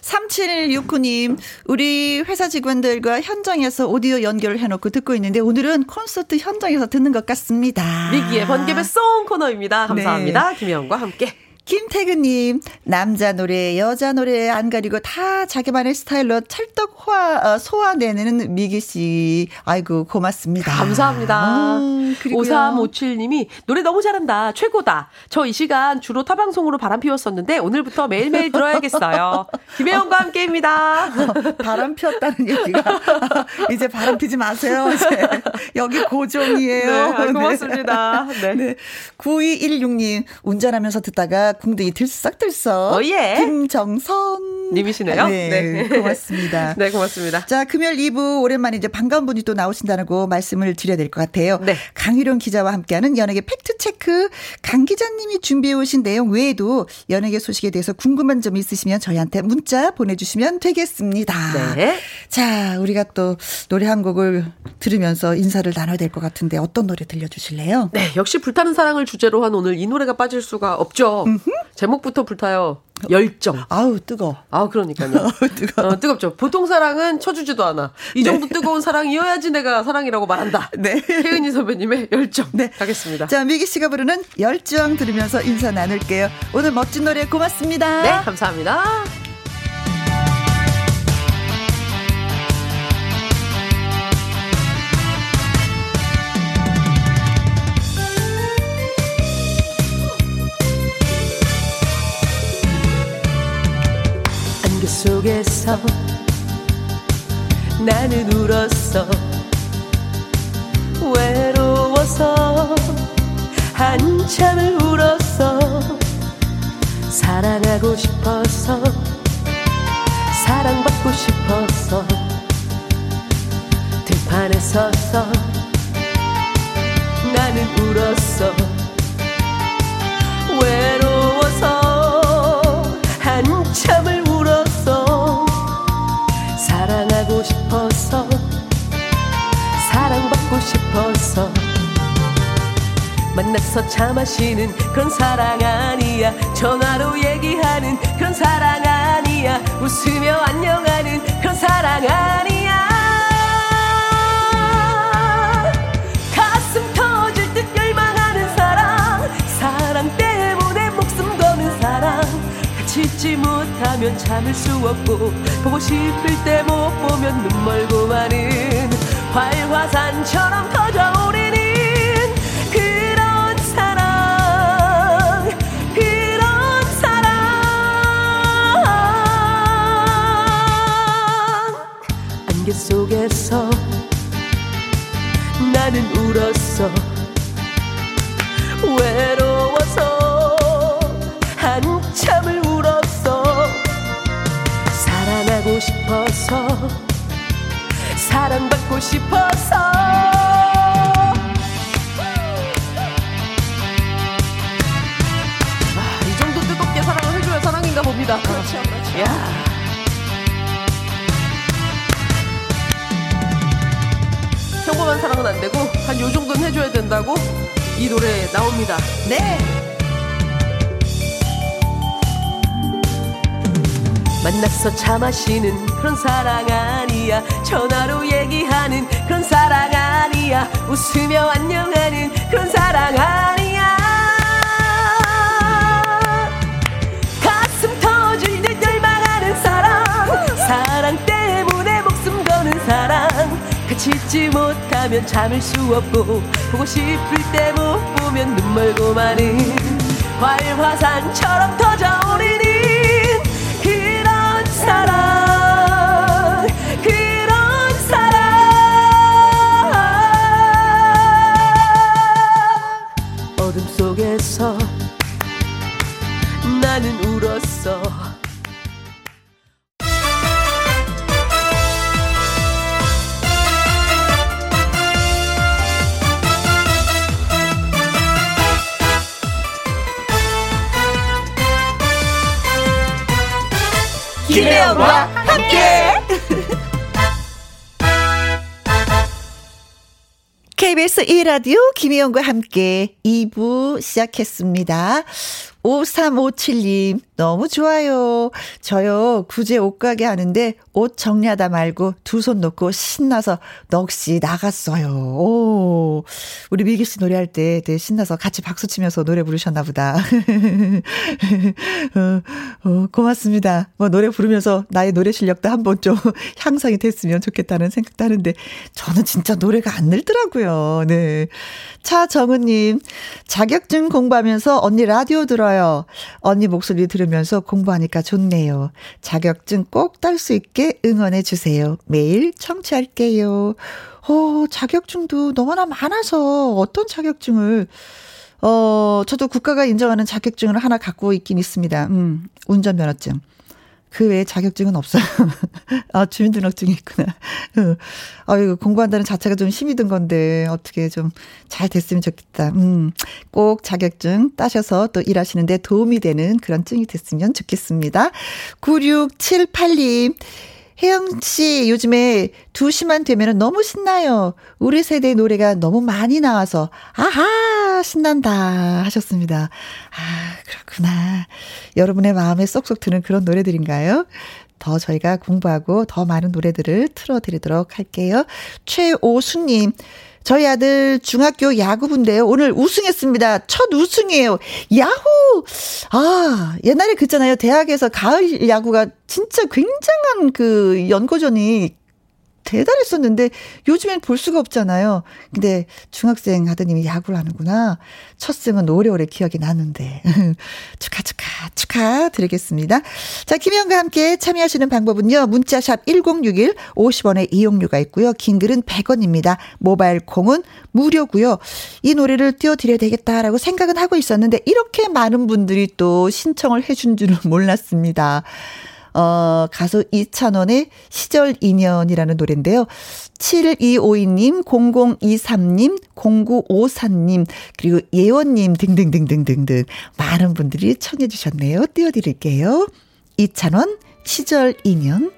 3769님, 우리 회사 직원들과 현장에서 오디오 연결을 해놓고 듣고 있는데 오늘은 콘서트 현장에서 듣는 것 같습니다. 미기의 번개배송 코너입니다. 감사합니다. 네. 김희영과 함께. 김태근님, 남자 노래 여자 노래 안 가리고 다 자기만의 스타일로 찰떡 소화내는 미기씨, 아이고 고맙습니다. 감사합니다. 5357님이 노래 너무 잘한다, 최고다. 저 이 시간 주로 타방송으로 바람 피웠었는데 오늘부터 매일매일 들어야겠어요. 김혜영과 함께입니다. 바람 피웠다는 얘기가 이제 바람 피지 마세요. 이제 여기 고정이에요. 네, 고맙습니다. 네. 네. 9216님, 운전하면서 듣다가 궁둥이 들썩들썩. 오예. 김정선 님이시네요. 네, 네. 고맙습니다. 네, 고맙습니다. 자, 금요일 2부 오랜만에 이제 반가운 분이 또 나오신다고 말씀을 드려야 될 것 같아요. 네. 강희룡 기자와 함께하는 연예계 팩트체크. 강 기자님이 준비해 오신 내용 외에도 연예계 소식에 대해서 궁금한 점이 있으시면 저희한테 문자 보내주시면 되겠습니다. 네. 자, 우리가 또 노래 한 곡을 들으면서 인사를 나눠야 될 것 같은데 어떤 노래 들려주실래요? 네, 역시 불타는 사랑을 주제로 한 오늘 이 노래가 빠질 수가 없죠. 음흠. 제목부터 불타요. 열정. 아우 뜨거. 아 그러니까요. 뜨거. 뜨겁죠. 보통 사랑은 쳐주지도 않아. 이 정도 네. 뜨거운 사랑이어야지 내가 사랑이라고 말한다. 네. 혜은이 선배님의 열정. 네. 가겠습니다. 자, 미기 씨가 부르는 열정 들으면서 인사 나눌게요. 오늘 멋진 노래 고맙습니다. 네, 감사합니다. 속에서 나는 울었어. 외로워서 한참을 울었어. 사랑하고 싶어서 사랑받고 싶어서 들판에 서서 나는 울었어. 외로워서 한참을 사랑하고 싶어서 사랑받고 싶어서 만나서 차 마시는 그런 사랑 아니야. 전화로 얘기하는 그런 사랑 아니야. 웃으며 안녕하는 그런 사랑 아니야. 가슴 터질 듯 열망하는 사랑, 사랑 때문에 목숨 거는 사랑. 잊지 못하면 참을 수 없고 보고 싶을 때 못 보면 눈 멀고 마는 활화산처럼 터져오르는 그런 사랑, 그런 사랑. 안개 속에서 나는 울었어. 외로워서 한참을 울었어. 사랑하고 싶어서 사랑받고 싶어서. 아, 이 정도 뜨겁게 사랑을 해줘야 사랑인가 봅니다. 그렇죠, 그렇죠. 야. 평범한 사랑은 안 되고 한 요 정도는 해줘야 된다고 이 노래 나옵니다. 네. 만나서 차 마시는 그런 사랑 아니야. 전화로 얘기하는 그런 사랑 아니야. 웃으며 안녕하는 그런 사랑 아니야. 가슴 터질 듯 열망하는 사랑, 사랑 때문에 목숨 거는 사랑. 그치지 못하면 참을 수 없고 보고 싶을 때 못 보면 눈 멀고 마는 활화산처럼 터져오르니 사랑, 그런 사랑. 어둠 속에서 나는 울었어. 김혜영과 함께. KBS 1라디오 김혜영과 함께 2부 시작했습니다. 5357님 너무 좋아요. 저요 구제 옷가게 하는데 옷 정리하다 말고 두 손 놓고 신나서 넋이 나갔어요. 오, 우리 미기 씨 노래할 때 되게 신나서 같이 박수치면서 노래 부르셨나 보다. 고맙습니다. 뭐 노래 부르면서 나의 노래 실력도 한번 좀 향상이 됐으면 좋겠다는 생각도 하는데 저는 진짜 노래가 안 늘더라고요. 네, 차정은님 자격증 공부하면서 언니 라디오 들어요. 언니 목소리 들으면서 공부하니까 좋네요. 자격증 꼭 딸 수 있게 응원해 주세요. 매일 청취할게요. 오, 자격증도 너무나 많아서 어떤 자격증을 저도 국가가 인정하는 자격증을 하나 갖고 있긴 있습니다. 운전면허증. 그 외에 자격증은 없어요. 아, 주민등록증이 있구나. 아이고, 공부한다는 자체가 좀 힘이 든 건데, 어떻게 좀 잘 됐으면 좋겠다. 꼭 자격증 따셔서 또 일하시는데 도움이 되는 그런 증이 됐으면 좋겠습니다. 9678님. 혜영 씨, 요즘에 2시만 되면 너무 신나요. 우리 세대의 노래가 너무 많이 나와서, 아하, 신난다 하셨습니다. 아, 그렇구나. 여러분의 마음에 쏙쏙 드는 그런 노래들인가요? 더 저희가 공부하고 더 많은 노래들을 틀어드리도록 할게요. 최오수님, 저희 아들 중학교 야구부인데요. 오늘 우승했습니다. 첫 우승이에요. 야호! 아, 옛날에 그랬잖아요. 대학에서 가을 야구가 진짜 굉장한 그 연고전이 대단했었는데 요즘엔 볼 수가 없잖아요. 근데 중학생 아드님이 야구를 하는구나. 첫 승은 오래오래 기억이 나는데. 축하 드리겠습니다. 자, 김희영과 함께 참여하시는 방법은요. 문자샵 1061 50원의 이용료가 있고요. 긴 글은 100원입니다. 모바일 콩은 무료고요. 이 노래를 띄워드려야 되겠다라고 생각은 하고 있었는데 이렇게 많은 분들이 또 신청을 해준 줄은 몰랐습니다. 가수 이찬원의 시절 인연이라는 노래인데요. 7252님, 0023님, 0954님, 그리고 예원님 등등등등등등 많은 분들이 청해 주셨네요. 띄워드릴게요. 이찬원 시절 인연.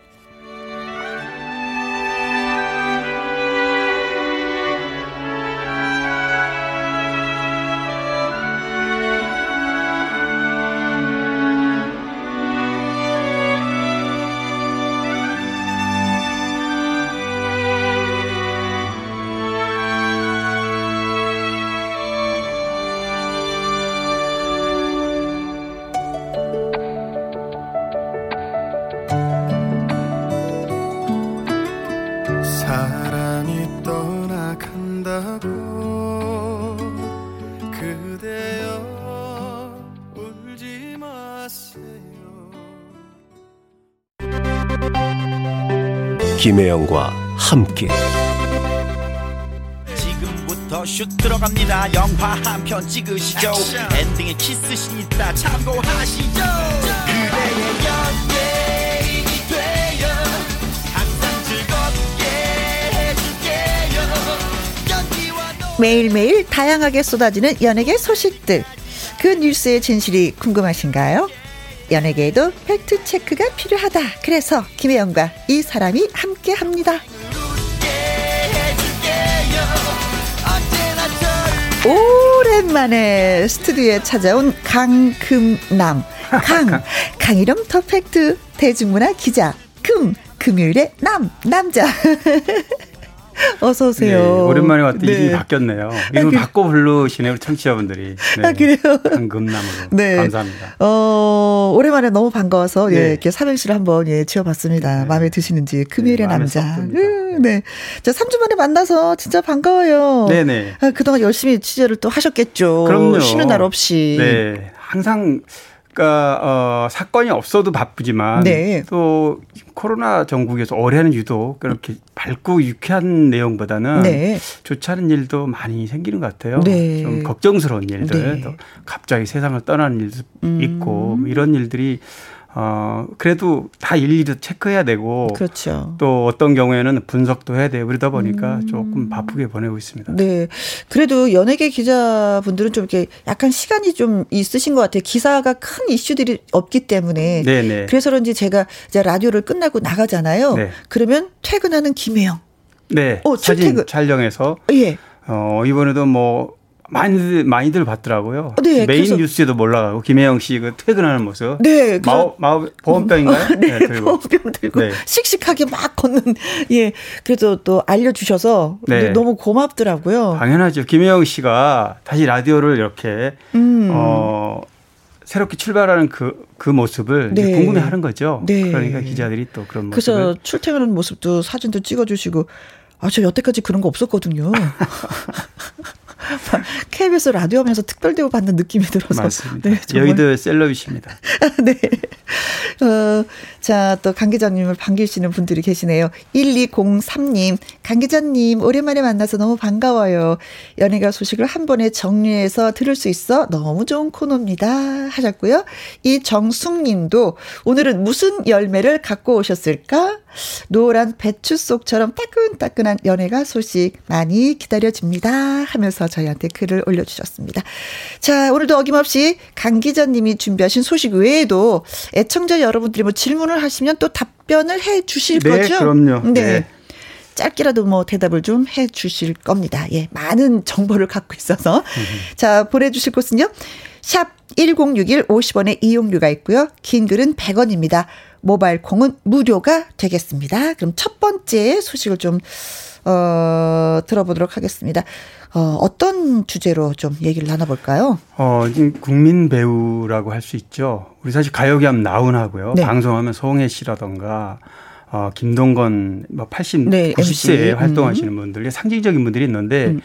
김혜영과 함께 지금부터 슛 들어갑니다. 영화 한 편 찍으시죠. 엔딩에 키스신 있다 참고하시죠. 그대의 연예인이 돼요. 항상 즐겁게 해줄게요. 연기와 매일매일 다양하게 쏟아지는 연예계 소식들, 그 뉴스의 진실이 궁금하신가요? 연예계에도 팩트체크가 필요하다. 그래서 김혜영과 이 사람이 함께합니다. 오랜만에 스튜디오에 찾아온 강금남. 강이름 더 팩트 대중문화 기자. 금요일에 남자. 어서 오세요. 네, 오랜만에 왔더니 네. 이름이 바뀌었네요. 이름을 바꿔 부르시네요. 우리 청취자분들이. 네, 아, 그래요? 강금남으로. 네. 감사합니다. 오랜만에 너무 반가워서 네. 예, 이렇게 삼행시를 한번 예, 지어봤습니다. 네. 마음에 드시는지. 금요일의 네, 남자. 네. 자, 3주 만에 만나서 진짜 반가워요. 네네. 아, 그동안 열심히 취재를 또 하셨겠죠. 그럼요. 쉬는 날 없이. 네. 항상. 그러니까 사건이 없어도 바쁘지만 네. 또 코로나 전국에서 올해는 유독 그렇게 밝고 유쾌한 내용보다는 네. 좋지 않은 일도 많이 생기는 것 같아요. 네. 좀 걱정스러운 일들, 네. 또 갑자기 세상을 떠나는 일도 있고 이런 일들이 그래도 다 일일이 체크해야 되고 그렇죠. 또 어떤 경우에는 분석도 해야 되고 그러다 보니까 조금 바쁘게 보내고 있습니다. 네, 그래도 연예계 기자분들은 좀 이렇게 약간 시간이 좀 있으신 것 같아요. 기사가 큰 이슈들이 없기 때문에 네네. 그래서 그런지 제가 이제 라디오를 끝나고 나가잖아요. 네. 그러면 퇴근하는 김혜영. 네, 사진 촬영해서 예. 이번에도 뭐 많이들 봤더라고요. 네, 메인 그래서. 뉴스에도 올라가고 김혜영 씨 그 퇴근하는 모습. 네, 보험병인가요? 네, 들고. 보험병 들고 네. 씩씩하게 막 걷는. 예, 그래도 또 알려주셔서 네. 너무 고맙더라고요. 당연하죠. 김혜영 씨가 다시 라디오를 이렇게 새롭게 출발하는 그 모습을 네. 궁금해하는 거죠. 네. 그러니까 기자들이 또 그런 모습. 그래서 출퇴근하는 모습도 사진도 찍어주시고. 아, 저 여태까지 그런 거 없었거든요. KBS 라디오 하면서 특별 대우 받는 느낌이 들어서. 맞습니다. 네, 여의도의 셀럽이십니다. 네. 자, 또 강 기자님을 반기시는 분들이 계시네요. 1203님, 강 기자님 오랜만에 만나서 너무 반가워요. 연예가 소식을 한 번에 정리해서 들을 수 있어 너무 좋은 코너입니다 하셨고요. 이정숙님도 오늘은 무슨 열매를 갖고 오셨을까? 노란 배추 속처럼 따끈따끈한 연예가 소식 많이 기다려집니다 하면서 저희한테 글을 올려주셨습니다. 자, 오늘도 어김없이 강 기자님이 준비하신 소식 외에도 애청자 여러분들이 뭐 질문을 하시면 또 답변을 해 주실 네, 거죠? 그럼요. 네. 네. 짧게라도 뭐 대답을 좀 해 주실 겁니다. 예, 많은 정보를 갖고 있어서. 자, 보내주실 곳은요. 샵 1061 50원의 이용료가 있고요. 긴 글은 100원입니다. 모바일 콩은 무료가 되겠습니다. 그럼 첫 번째 소식을 좀 들어보도록 하겠습니다. 어떤 주제로 좀 얘기를 나눠볼까요? 국민 배우라고 할 수 있죠. 우리 사실 가요계 하면 나훈하고요. 네. 방송하면 송혜 씨라던가 김동건 80, 네, 90세에 활동하시는 분들, 상징적인 분들이 있는데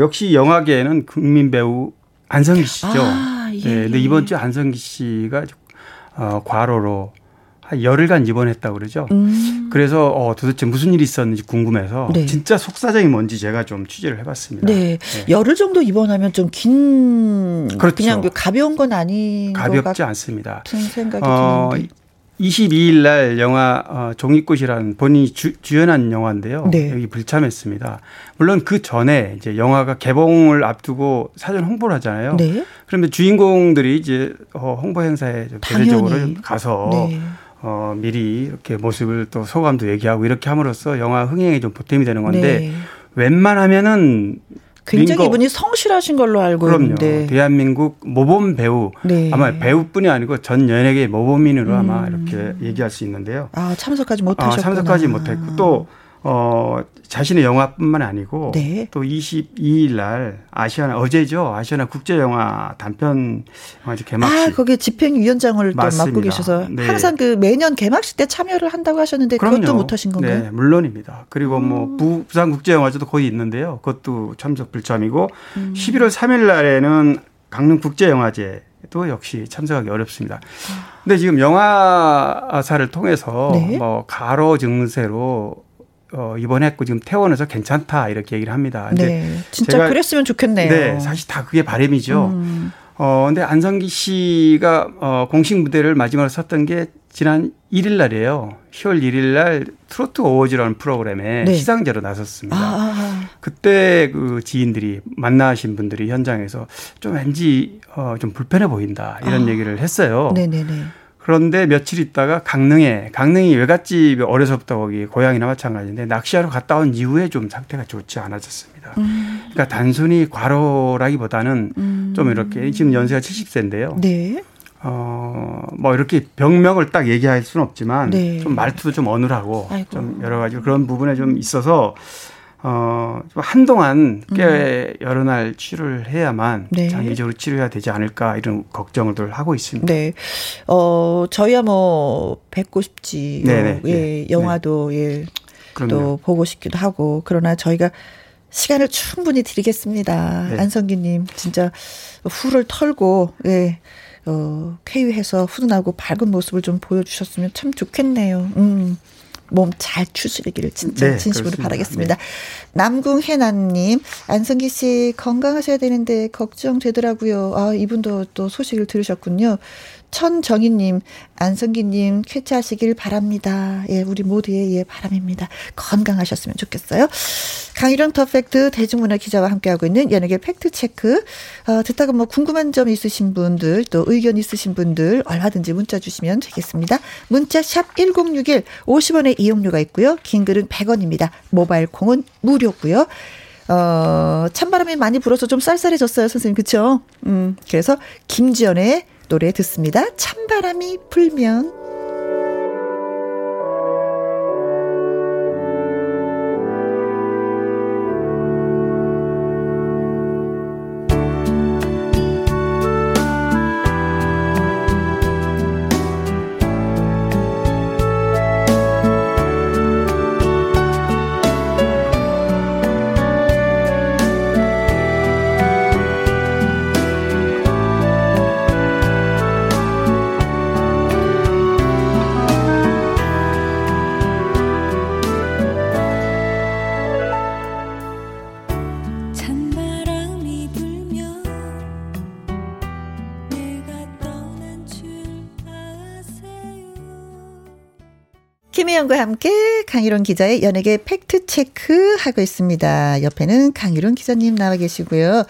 역시 영화계에는 국민 배우 안성기 씨죠. 아, 예. 네, 근데 이번 주 안성기 씨가 과로로 한 열흘간 입원했다고 그러죠. 그래서 도대체 무슨 일이 있었는지 궁금해서 네. 진짜 속사정이 뭔지 제가 좀 취재를 해봤습니다. 네, 네. 열흘 정도 입원하면 좀 긴 그렇죠. 그냥 가벼운 건 아닌 가볍지 않습니다. 생각이 드는데. 22일 날 영화 종이꽃이라는 본인이 주연한 영화인데요. 네. 여기 불참했습니다. 물론 그 전에 이제 영화가 개봉을 앞두고 사전 홍보를 하잖아요. 네. 그러면 주인공들이 이제 홍보 행사에 대대적으로 가서 네. 미리 이렇게 모습을 또 소감도 얘기하고 이렇게 함으로써 영화 흥행에 좀 보탬이 되는 건데 네. 웬만하면은 굉장히 이분이 성실하신 걸로 알고 그럼요. 있는데. 대한민국 모범 배우. 네. 아마 배우뿐이 아니고 전 연예계 모범인으로 아마 이렇게 얘기할 수 있는데요. 아, 참석까지 못하셨구나. 참석까지 못했고 또 자신의 영화뿐만 아니고 네. 또 22일 날 어제죠 아시아나 국제 영화 단편 영화제 개막식. 아, 거기 집행위원장을 또 맡고 계셔서 네. 항상 그 매년 개막식 때 참여를 한다고 하셨는데 그럼요. 그것도 못하신 건가요? 네, 물론입니다. 그리고 뭐 부산 국제 영화제도 거의 있는데요. 그것도 참석 불참이고 11월 3일 날에는 강릉 국제 영화제. 또 역시 참석하기 어렵습니다. 근데 지금 영화사를 통해서 네. 뭐 가로 증세로 입원했고 지금 퇴원해서 괜찮다 이렇게 얘기를 합니다. 근데 네, 진짜 제가, 그랬으면 좋겠네요. 네, 사실 다 그게 바람이죠. 근데 안성기 씨가 공식 무대를 마지막으로 섰던 게 지난 1일 날이에요. 10월 1일 날 트로트 어워즈라는 프로그램에 네. 시상자로 나섰습니다. 그때 그 지인들이 만나신 분들이 현장에서 좀 왠지 좀 불편해 보인다 이런 얘기를 했어요. 네네네. 그런데 며칠 있다가 강릉이 외갓집이 어려서부터 거기 고향이나 마찬가지인데 낚시하러 갔다 온 이후에 좀 상태가 좋지 않아졌습니다. 그러니까 단순히 과로라기보다는 좀 이렇게 지금 연세가 70세인데요. 네. 뭐 이렇게 병명을 딱 얘기할 수는 없지만 네. 좀 말투도 좀 어눌하고 아이고. 좀 여러 가지 그런 부분에 좀 있어서 한동안 꽤 여러 날 치료를 해야만 네. 장기적으로 치료해야 되지 않을까 이런 걱정을 하고 있습니다. 네, 저희야 뭐 뵙고 싶지. 네네. 예, 네. 영화도 네. 예, 그럼요. 또 보고 싶기도 하고 그러나 저희가 시간을 충분히 드리겠습니다. 네. 안성기님 진짜 후를 털고 예. 쾌유해서 훈훈하고 밝은 모습을 좀 보여주셨으면 참 좋겠네요. 몸 잘 추스르기를 진짜 네, 진심으로 그렇습니다. 바라겠습니다. 네. 남궁혜나님, 안성기 씨 건강하셔야 되는데 걱정되더라고요. 아, 이분도 또 소식을 들으셨군요. 천정희님, 안성기님 쾌차하시길 바랍니다. 예, 우리 모두의 예 바람입니다. 건강하셨으면 좋겠어요. 강일영 더 팩트 대중문화 기자와 함께하고 있는 연예계 팩트 체크. 듣다가 뭐 궁금한 점 있으신 분들 또 의견 있으신 분들 얼마든지 문자 주시면 되겠습니다. 문자 샵 1061 50원의 이용료가 있고요. 긴 글은 100원입니다. 모바일 콩은 무료고요. 찬바람이 많이 불어서 좀 쌀쌀해졌어요, 선생님. 그렇죠? 그래서 김지연의 노래 듣습니다. 찬바람이 불면. 김희영과 함께 강일원 기자의 연예계 팩트체크 하고 있습니다. 옆에는 강일원 기자님 나와 계시고요.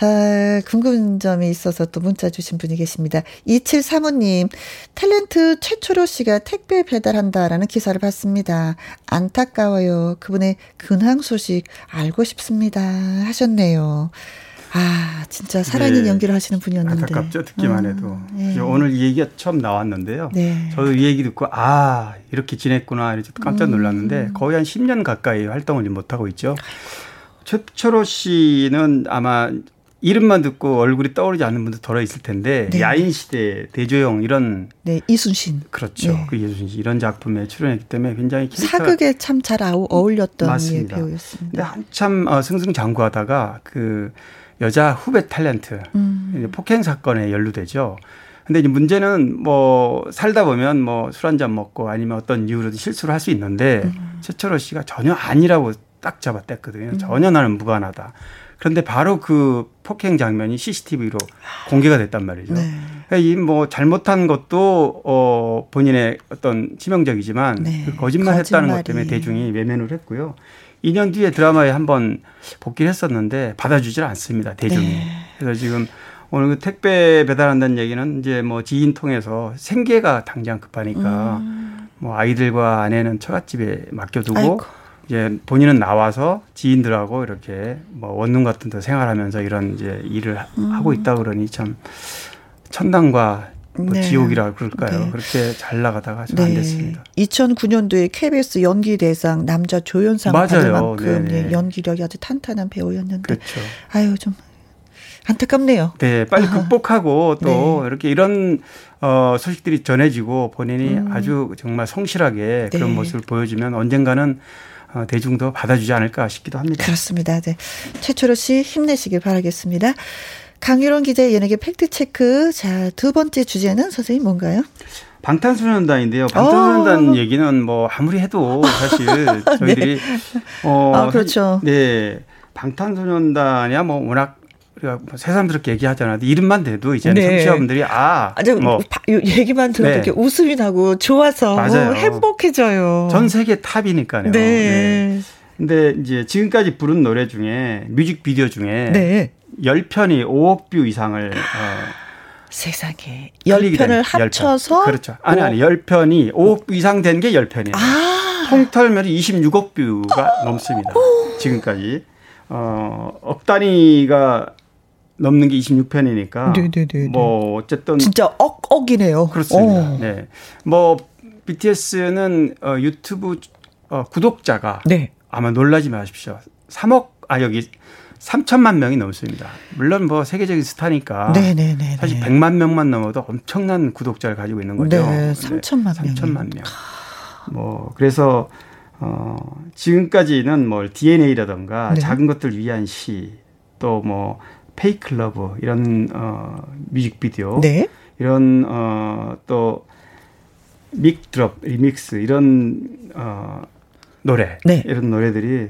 아, 궁금한 점이 있어서 또 문자 주신 분이 계십니다. 2735님, 탤런트 최철호 씨가 택배 배달한다라는 기사를 봤습니다. 안타까워요. 그분의 근황 소식 알고 싶습니다 하셨네요. 아, 진짜 살아있는 네, 연기를 하시는 분이었는데. 안타깝죠, 듣기만 해도. 네. 오늘 이 얘기가 처음 나왔는데요. 네. 저도 이 얘기 듣고 아, 이렇게 지냈구나 이렇게 깜짝 놀랐는데 거의 한 10년 가까이 활동을 못하고 있죠. 최철호 씨는 아마 이름만 듣고 얼굴이 떠오르지 않는 분들 더러 있을 텐데 네. 야인시대, 대조영 이런. 네, 이순신. 그렇죠. 네. 그 이순신 이런 작품에 출연했기 때문에 굉장히. 사극에 참 잘 어울렸던 맞습니다. 배우였습니다. 근데 한참 승승장구하다가 그 여자 후배 탤런트 폭행 사건에 연루되죠. 근데 이제 문제는 뭐 살다 보면 뭐 술 한잔 먹고 아니면 어떤 이유로든 실수를 할 수 있는데 최철호 씨가 전혀 아니라고 딱 잡아뗐거든요. 전혀 나는 무관하다. 그런데 바로 그 폭행 장면이 CCTV로 공개가 됐단 말이죠. 네. 이 뭐 잘못한 것도 본인의 어떤 치명적이지만 네. 그 거짓말했다는 것 때문에 대중이 외면을 했고요. 2년 뒤에 드라마에 한번 복귀를 했었는데 받아주질 않습니다, 대중이. 네. 그래서 지금 오늘 택배 배달한다는 얘기는 이제 뭐 지인 통해서 생계가 당장 급하니까 뭐 아이들과 아내는 처갓집에 맡겨두고 아이고. 이제 본인은 나와서 지인들하고 이렇게 뭐 원룸 같은 데 생활하면서 이런 이제 일을 하고 있다 그러니 참 천당과 뭐 네. 지옥이라 그럴까요? 네. 그렇게 잘 나가다가 좀 안 네. 됐습니다. 2009년도에 KBS 연기대상 남자 조연상 받을 만큼 예, 연기력이 아주 탄탄한 배우였는데 그렇죠. 아유 좀 안타깝네요. 네, 빨리 극복하고 또 네. 이렇게 이런 소식들이 전해지고 본인이 아주 정말 성실하게 네. 그런 모습을 보여주면 언젠가는 대중도 받아주지 않을까 싶기도 합니다. 그렇습니다. 네. 최철호 씨 힘내시길 바라겠습니다. 강유론 기자의 연예계 팩트체크. 자, 두 번째 주제는 선생님 뭔가요? 방탄소년단인데요. 방탄소년단 얘기는 뭐 아무리 해도 사실 저희들이. 네. 그렇죠. 네. 방탄소년단이야 뭐 워낙 우리가 뭐 새삼스럽게 얘기하잖아요. 이름만 돼도 이제는 네. 청취자분들이 얘기만 들어도 네. 이렇게 웃음이 나고 좋아서 맞아요. 행복해져요. 전 세계 탑이니까요. 네. 네. 근데 이제 지금까지 부른 노래 중에 뮤직비디오 중에. 네. 10편이 5억 뷰 이상을 세상에 10편을 합쳐서 10편. 그렇죠. 아니 10편이 5억 이상 된 게 10편이에요. 통털면이 26억 뷰가 넘습니다. 지금까지 억 단위가 넘는 게 26편이니까 네네네. 뭐 어쨌든 진짜 억이네요. 그렇습니다. 네. 뭐 BTS는 유튜브 구독자가 네. 아마 놀라지 마십시오. 3천만 명이 넘습니다. 물론 뭐 세계적인 스타니까 네네네네. 사실 100만 명만 넘어도 엄청난 구독자를 가지고 있는 거죠. 네, 3천만 명. 뭐 그래서 지금까지는 뭐 DNA라든가 네. 작은 것들 위한 시, 또 뭐 페이클러브 이런 뮤직비디오, 네. 이런 또 믹드롭 리믹스 이런 노래, 네. 이런 노래들이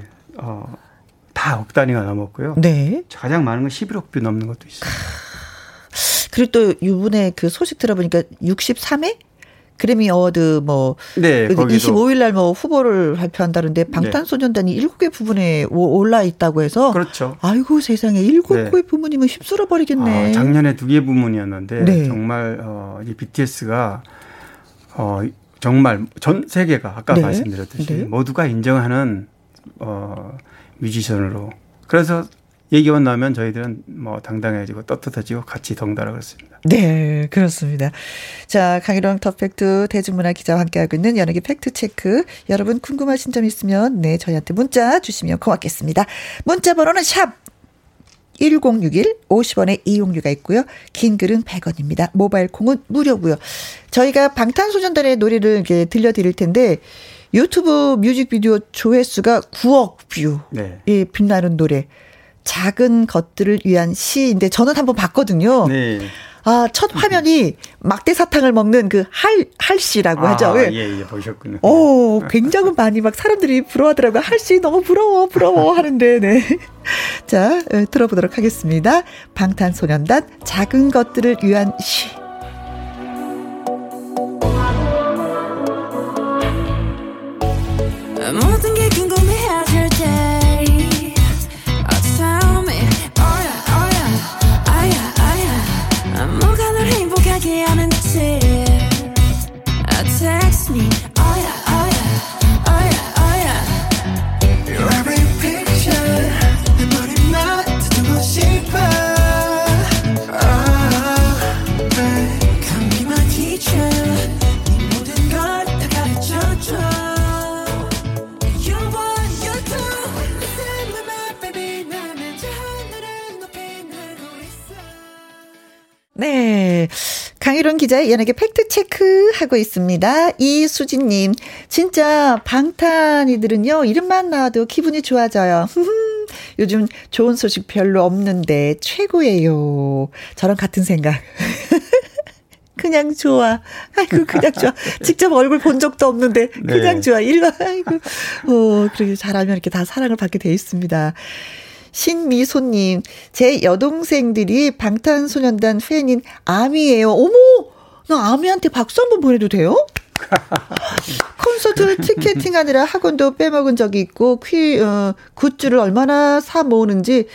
다 억 단위가 넘었고요. 네. 가장 많은 건 11억 뷰 넘는 것도 있어요. 그리고 또 이번에 그 소식 들어보니까 63회 그래미 어워드 뭐 네, 25일 날 뭐 후보를 발표한다는데 방탄소년단이 네. 7개 부문에 올라 있다고 해서 그렇죠. 아이고 세상에 7개 네. 부문이면 휩쓸어 버리겠네. 작년에 2개 부문이었는데 네. 정말 이 BTS가 정말 전 세계가 아까 네. 말씀드렸듯이 네. 모두가 인정하는 뮤지션으로 그래서 얘기만 나오면 저희들은 뭐 당당해지고 떳떳해지고 같이 덩달아 그렇습니다. 네, 그렇습니다. 자, 강일원 더 팩트 대중문화 기자와 함께하고 있는 연예계 팩트체크. 여러분 궁금하신 점 있으면 네 저희한테 문자 주시면 고맙겠습니다. 문자 번호는 샵 1061 50원의 이용료가 있고요. 긴 글은 100원입니다. 모바일 콩은 무료고요. 저희가 방탄소년단의 노래를 이렇게 들려드릴 텐데 유튜브 뮤직비디오 조회수가 9억 뷰. 네. 예, 빛나는 노래. 작은 것들을 위한 시인데 저는 한번 봤거든요. 네. 아, 첫 화면이 막대 사탕을 먹는 그 할씨라고 하죠. 아, 예, 보셨군요. 오, 굉장히 많이 막 사람들이 부러워하더라고요. 할씨 너무 부러워 하는데, 네. 자, 들어보도록 하겠습니다. 방탄소년단 작은 것들을 위한 시. 모든 게 궁금해하실 때 text me oh yeah oh yeah oh yeah oh yeah you're every picture 내 머리만 듣고 싶어 oh babe come be my teacher 네 모든 걸 다 가르쳐줘 you're one you're two listen to my baby 나는 저 하늘을 높이 날고 있어 네 강일원 기자의 연예계 팩트체크 하고 있습니다. 이수진님, 진짜 방탄이들은요, 이름만 나와도 기분이 좋아져요. 요즘 좋은 소식 별로 없는데 최고예요. 저랑 같은 생각. 그냥 좋아. 아이고, 그냥 좋아. 직접 얼굴 본 적도 없는데, 그냥 네. 좋아. 일반, 아이고. 그렇게 잘하면 이렇게 다 사랑을 받게 돼 있습니다. 신미소님, 제 여동생들이 방탄소년단 팬인 아미예요. 어머, 나 아미한테 박수 한번 보내도 돼요? 콘서트 티켓팅하느라 학원도 빼먹은 적이 있고 굿즈를 얼마나 사 모으는지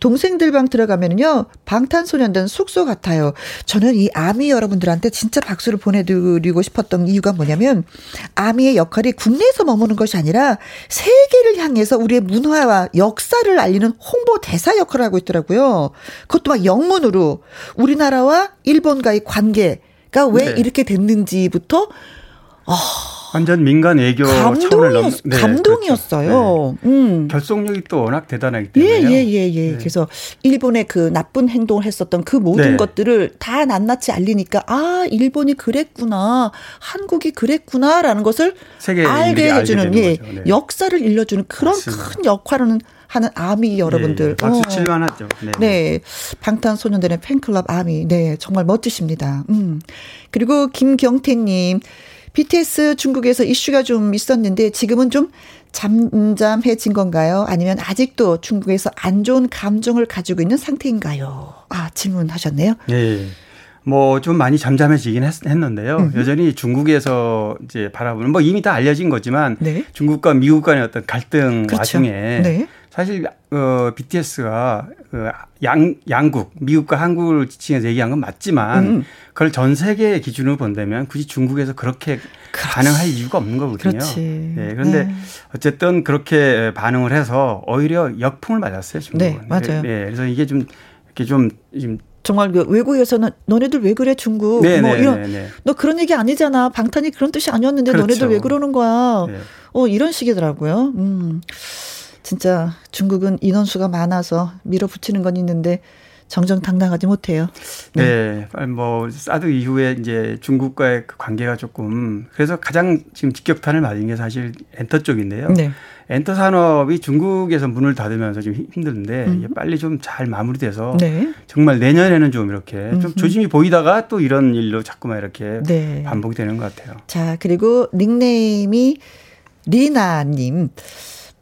동생들 방 들어가면요 방탄소년단 숙소 같아요. 저는 이 아미 여러분들한테 진짜 박수를 보내드리고 싶었던 이유가 뭐냐면 아미의 역할이 국내에서 머무는 것이 아니라 세계를 향해서 우리의 문화와 역사를 알리는 홍보대사 역할을 하고 있더라고요. 그것도 막 영문으로 우리나라와 일본과의 관계가 왜 네. 이렇게 됐는지부터 완전 민간 애교 차원을 넘는 네, 감동이었어요. 네. 결속력이 또 워낙 대단하기 때문에요. 예. 네. 그래서 일본의 그 나쁜 행동을 했었던 그 모든 네. 것들을 다 낱낱이 알리니까 아 일본이 그랬구나, 한국이 그랬구나라는 것을 알게 해주는 예, 네. 역사를 일러주는 그런 맞습니다. 큰 역할을 하는 아미 여러분들. 네, 박수 칠만하죠. 네. 네, 방탄소년단의 팬클럽 아미. 네, 정말 멋지십니다. 그리고 김경태님. BTS 중국에서 이슈가 좀 있었는데 지금은 좀 잠잠해진 건가요? 아니면 아직도 중국에서 안 좋은 감정을 가지고 있는 상태인가요? 아, 질문하셨네요. 네. 뭐 좀 많이 잠잠해지긴 했는데요. 여전히 중국에서 이제 바라보는 뭐 이미 다 알려진 거지만 네. 중국과 미국 간의 어떤 갈등 그렇죠. 와중에 네. 사실 BTS가 양국 미국과 한국을 지칭해서 얘기한 건 맞지만 그걸 전 세계의 기준으로 본다면 굳이 중국에서 그렇게 그렇지. 반응할 이유가 없는 거거든요. 네, 그런데 어쨌든 그렇게 반응을 해서 오히려 역풍을 맞았어요. 중국은. 네, 맞아요. 네, 그래서 이게 좀 이렇게 좀 정말 외국에서는 너네들 왜 그래 중국 네, 뭐 네, 이런 네. 너 그런 얘기 아니잖아 방탄이 그런 뜻이 아니었는데 그렇죠. 너네들 왜 그러는 거야 네. 이런 식이더라고요. 진짜 중국은 인원수가 많아서 밀어붙이는 건 있는데 정정당당하지 못해요. 네, 뭐 사드 이후에 이제 중국과의 그 관계가 조금 그래서 가장 지금 직격탄을 맞은 게 사실 엔터 쪽인데요. 네. 엔터 산업이 중국에서 문을 닫으면서 지금 힘든데 이게 빨리 좀 잘 마무리돼서 네. 정말 내년에는 좀 이렇게 좀 조짐이 보이다가 또 이런 일로 자꾸만 이렇게 네. 반복이 되는 것 같아요. 자, 그리고 닉네임이 리나님.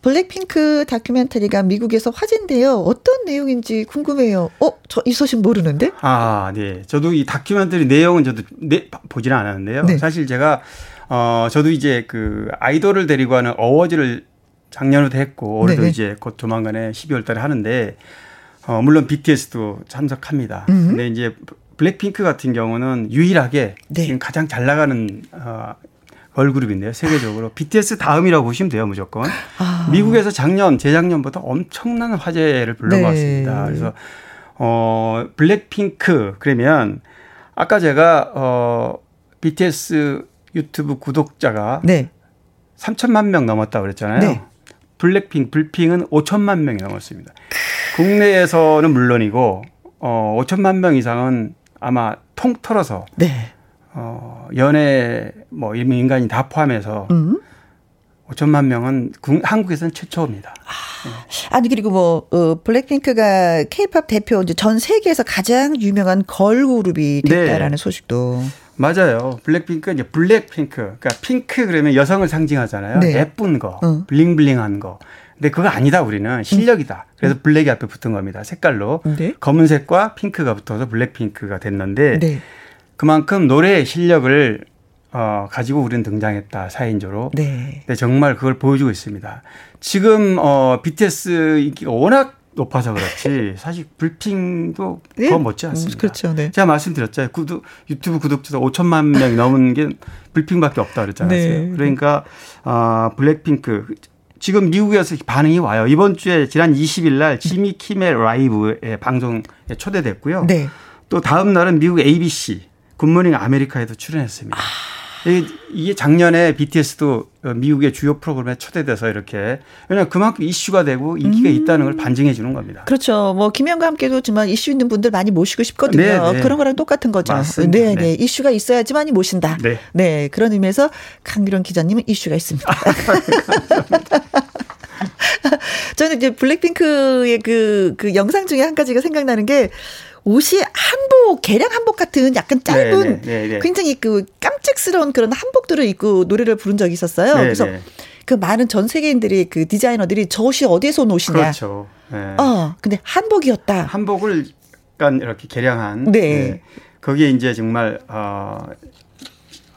블랙핑크 다큐멘터리가 미국에서 화제인데요. 어떤 내용인지 궁금해요. 저 이 소식 모르는데? 아, 네. 저도 이 다큐멘터리 내용은 저도 보지는 않았는데요. 네. 사실 제가 저도 이제 그 아이돌을 데리고 하는 어워즈를 작년에도 했고 올해도 네. 이제 곧 조만간에 12월 달에 하는데 물론 BTS도 참석합니다. 근데 이제 블랙핑크 같은 경우는 유일하게 네. 지금 가장 잘 나가는 걸그룹인데요. 세계적으로 BTS 다음이라고 보시면 돼요. 무조건. 아. 미국에서 작년, 재작년부터 엄청난 화제를 불러왔습니다. 네. 그래서 블랙핑크 그러면 아까 제가 BTS 유튜브 구독자가 네. 3천만 명 넘었다고 그랬잖아요. 네. 블랙핑크는 5천만 명이 넘었습니다. 국내에서는 물론이고 5천만 명 이상은 아마 통틀어서 네. 연예 뭐 민간인 다 포함해서 5천만 명은 한국에서는 최초입니다. 아, 네. 아니 그리고 뭐 블랙핑크가 K-팝 대표 이제 전 세계에서 가장 유명한 걸그룹이 됐다라는 네. 소식도 맞아요. 블랙핑크 이제 그러니까 핑크 그러면 여성을 상징하잖아요. 네. 예쁜 거, 블링블링한 거. 근데 그거 아니다. 우리는 실력이다. 그래서 블랙이 앞에 붙은 겁니다. 색깔로 네. 검은색과 핑크가 붙어서 블랙핑크가 됐는데 네. 그만큼 노래의 실력을 가지고 우리는 등장했다. 4인조로. 네. 근데 정말 그걸 보여주고 있습니다. 지금 BTS 인기가 워낙 높아서 그렇지 사실 블핑도 네? 더 멋지 않습니다. 그렇죠. 네. 제가 말씀드렸잖아요. 유튜브 구독자가 5천만 명이 넘은 게 블핑밖에 없다 그랬잖아요. 네. 그러니까 블랙핑크. 지금 미국에서 반응이 와요. 이번 주에 지난 20일 날 지미 키멜 라이브에 방송에 초대됐고요. 네. 또 다음 날은 미국 ABC 굿모닝 아메리카에도 출연했습니다. 이게 작년에 BTS도 미국의 주요 프로그램에 초대돼서 이렇게 왜냐하면 그만큼 이슈가 되고 인기가 있다는 걸 반증해 주는 겁니다. 그렇죠. 뭐 김희영과 함께도 지만 이슈 있는 분들 많이 모시고 싶거든요. 네, 네. 그런 거랑 똑같은 거죠. 맞습니다. 네, 네. 이슈가 있어야지 많이 모신다. 네. 네. 그런 의미에서 강기룡 기자님은 이슈가 있습니다. 감사합니다. 저는 이제 블랙핑크의 그 영상 중에 한 가지가 생각나는 게 옷이 한복, 개량 한복 같은 약간 짧은 네네. 굉장히 그 깜찍스러운 그런 한복들을 입고 노래를 부른 적이 있었어요. 네네. 그래서 그 많은 전 세계인들이 그 디자이너들이 저 옷이 어디에서 온 옷이냐. 그렇죠. 네. 근데 한복이었다. 한복을 약간 이렇게 개량한. 네. 네. 거기에 이제 정말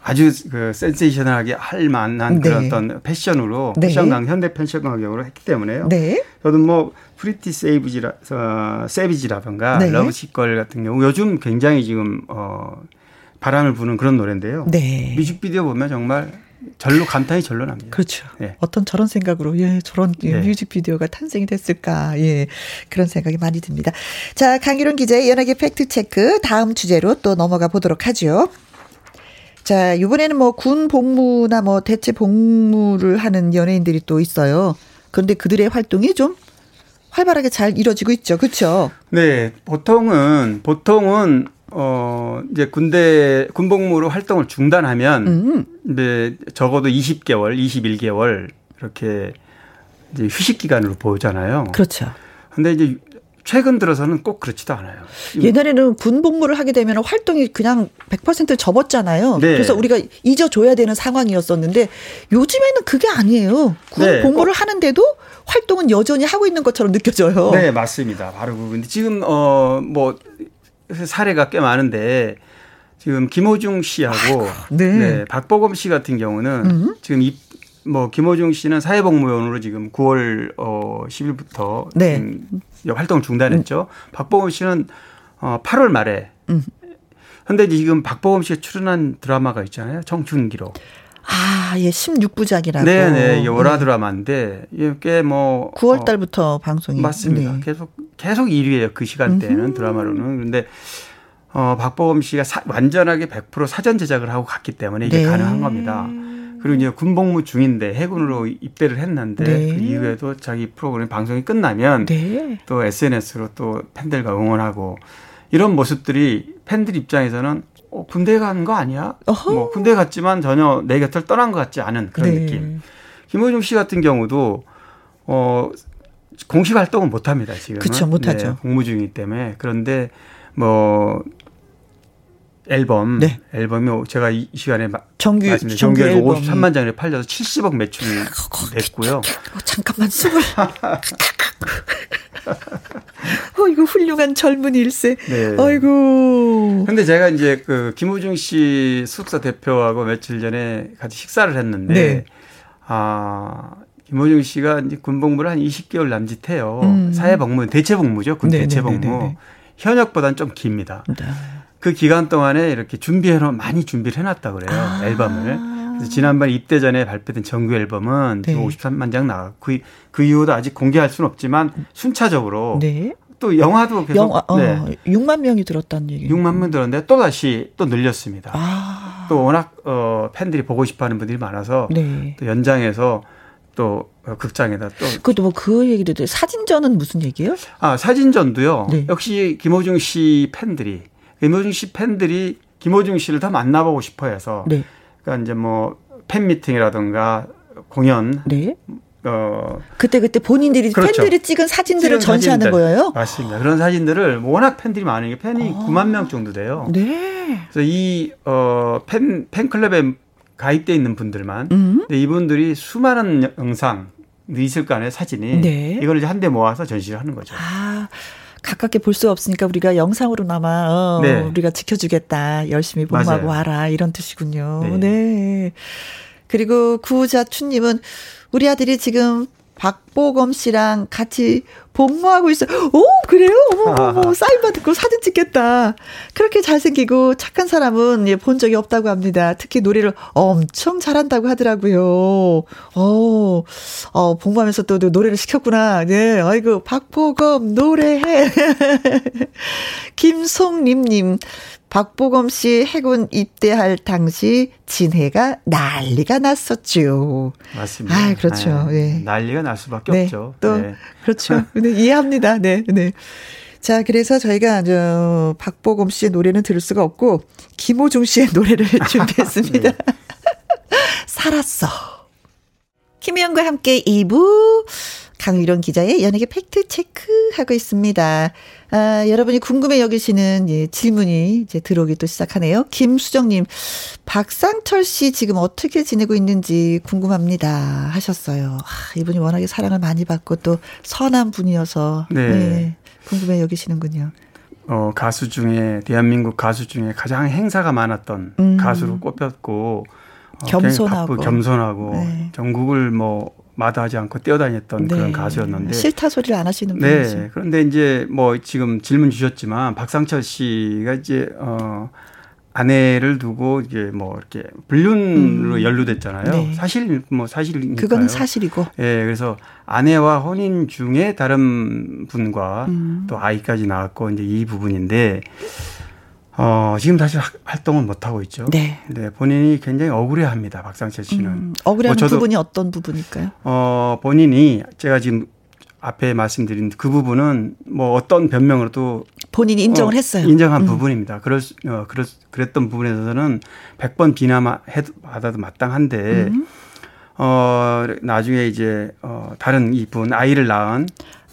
아주 그 센세이셔널하게 할 만한 네. 그런 어떤 패션으로 네. 현대 패션 강경으로 했기 때문에요. 네. 저도 뭐 프리티 세비지라든가 네. 러브시걸 같은 경우 요즘 굉장히 지금 바람을 부는 그런 노래인데요. 네. 뮤직비디오 보면 정말 감탄이 절로 납니다. 그렇죠. 네. 어떤 저런 생각으로 저런 네. 뮤직비디오가 탄생이 됐을까 그런 생각이 많이 듭니다. 자, 강기룡 기자의 연예계 팩트체크 다음 주제로 또 넘어가 보도록 하죠. 자, 이번에는 뭐 군 복무나 뭐 대체 복무를 하는 연예인들이 또 있어요. 그런데 그들의 활동이 좀 활발하게 잘 이루어지고 있죠. 그렇죠? 네. 보통은 이제 군 복무로 활동을 중단하면 이제 적어도 20개월, 21개월 이렇게 이제 휴식 기간으로 보잖아요. 그렇죠. 근데 이제 최근 들어서는 꼭 그렇지도 않아요. 옛날에는 군 복무를 하게 되면 활동이 그냥 100% 접었잖아요. 네. 그래서 우리가 잊어줘야 되는 상황이었었는데 요즘에는 그게 아니에요. 군 네. 복무를 하는데도 활동은 여전히 하고 있는 것처럼 느껴져요. 네, 맞습니다. 바로 그런데 지금 뭐 사례가 꽤 많은데 지금 김호중 씨하고 네. 네, 박보검 씨 같은 경우는 지금 뭐 김호중 씨는 사회복무원으로 지금 9월 10일부터 네. 활동을 중단했죠. 박보검 씨는 8월 말에. 그런데 지금 박보검 씨가 출연한 드라마가 있잖아요. 청춘기록. 아, 예, 16부작이라고. 네네, 이게 월화 드라마인데 이게 뭐 9월 달부터 방송이 맞습니다. 네. 계속 1위예요. 그 시간대에는 드라마로는. 그런데 박보검 씨가 완전하게 100% 사전 제작을 하고 갔기 때문에 이게 네. 가능한 겁니다. 그리고 이제 군복무 중인데 해군으로 입대를 했는데 네. 그 이후에도 자기 프로그램 방송이 끝나면 네. 또 SNS로 또 팬들과 응원하고 이런 모습들이 팬들 입장에서는 군대 간 거 아니야? 뭐 군대 갔지만 전혀 내 곁을 떠난 것 같지 않은 그런 네. 느낌. 김호중 씨 같은 경우도 공식 활동은 못합니다. 지금은. 그렇죠. 못하죠. 네, 복무 중이기 때문에. 그런데 뭐 앨범. 네. 앨범이 제가 이 시간에 말씀드린 정규 앨범 53만 장이 팔려서 70억 매출이 됐고요. 잠깐만 숨을. 이거 훌륭한 젊은 일세. 네. 아이고. 근데 제가 이제 그 김호중 씨 소속사 대표하고 며칠 전에 같이 식사를 했는데 네. 김호중 씨가 이제 군복무를 한 20개월 남짓해요. 사회복무, 대체복무죠. 군 대체복무. 현역보다는 좀 깁니다. 네. 그 기간 동안에 이렇게 준비해놓은 많이 준비를 해놨다 그래요. 앨범을. 그래서 지난번 입대 전에 발표된 정규 앨범은 네. 53만 장 나갔고 그 이후도 아직 공개할 수는 없지만 순차적으로 네. 또 영화도 계속 네. 6만 명이 들었다는 얘기예요. 6만 명 들었는데 또다시 또 늘렸습니다. 아. 또 워낙 팬들이 보고 싶어하는 분들이 많아서 네. 또 연장해서 또 극장에다 또 그것도 뭐 그 얘기도 돼. 사진전은 무슨 얘기예요? 아 사진전도요. 네. 역시 김호중 씨 팬들이 김호중 씨를 다 만나보고 싶어해서 네. 그러니까 이제 뭐 팬미팅이라든가 공연 네. 그때 본인들이 그렇죠. 팬들이 찍은 사진들을 전시하는 거예요? 맞습니다. 그런 사진들을 워낙 팬들이 많으니까 팬이 9만 명 정도 돼요. 네. 그래서 이 팬클럽에 가입되어 있는 분들만 근데 이분들이 수많은 영상 있을 거 아니에요 사진이 네. 이걸 이제 한 대 모아서 전시를 하는 거죠. 아 가깝게 볼 수 없으니까 우리가 영상으로나마 네. 우리가 지켜주겠다 열심히 보호하고 와라 이런 뜻이군요. 네. 네. 그리고 구자춘님은 우리 아들이 지금 박보검 씨랑 같이 복무하고 있어요. 오 그래요? 어머 사인 받고 사진 찍겠다. 그렇게 잘생기고 착한 사람은 예, 본 적이 없다고 합니다. 특히 노래를 엄청 잘한다고 하더라고요. 복무하면서 또 노래를 시켰구나. 네, 아이고 박보검 노래해. 김송림님. 박보검 씨 해군 입대할 당시 진해가 난리가 났었죠. 맞습니다. 아, 그렇죠. 네. 난리가 날 수밖에 네. 없죠. 또 네. 그렇죠. 네, 이해합니다. 네, 네. 자, 그래서 저희가 박보검 씨의 노래는 들을 수가 없고 김호중 씨의 노래를 준비했습니다. 네. 살았어. 김희영과 함께 2부. 강유론 기자의 연예계 팩트체크 하고 있습니다. 아, 여러분이 궁금해 여기시는 예, 질문이 이제 들어오기 또 시작하네요. 김수정님, 박상철 씨 지금 어떻게 지내고 있는지 궁금합니다 하셨어요. 아, 이분이 워낙에 사랑을 많이 받고 또 선한 분이어서 네. 네, 궁금해 여기시는군요. 가수 중에 대한민국 가수 중에 가장 행사가 많았던 가수로 꼽혔고 겸손하고 네. 전국을 마다하지 않고 뛰어다녔던 네. 그런 가수였는데 싫다 소리를 안 하시는 분이죠. 네. 그런데 이제 지금 질문 주셨지만 박상철 씨가 이제 아내를 두고 이제 이렇게 불륜으로 연루됐잖아요. 네. 사실이니까요. 그건 사실이고. 예. 네, 그래서 아내와 혼인 중에 다른 분과 또 아이까지 낳았고 이제 이 부분인데 지금 다시 활동을 못하고 있죠. 네. 네. 본인이 굉장히 억울해합니다. 박상철 씨는. 억울해하는 부분이 어떤 부분일까요? 본인이 제가 지금 앞에 말씀드린 그 부분은 어떤 변명으로도 본인이 인정을 했어요. 인정한 부분입니다. 그랬던 부분에서는 100번 비난받아도 마땅한데 나중에 이제 다른 이분 아이를 낳은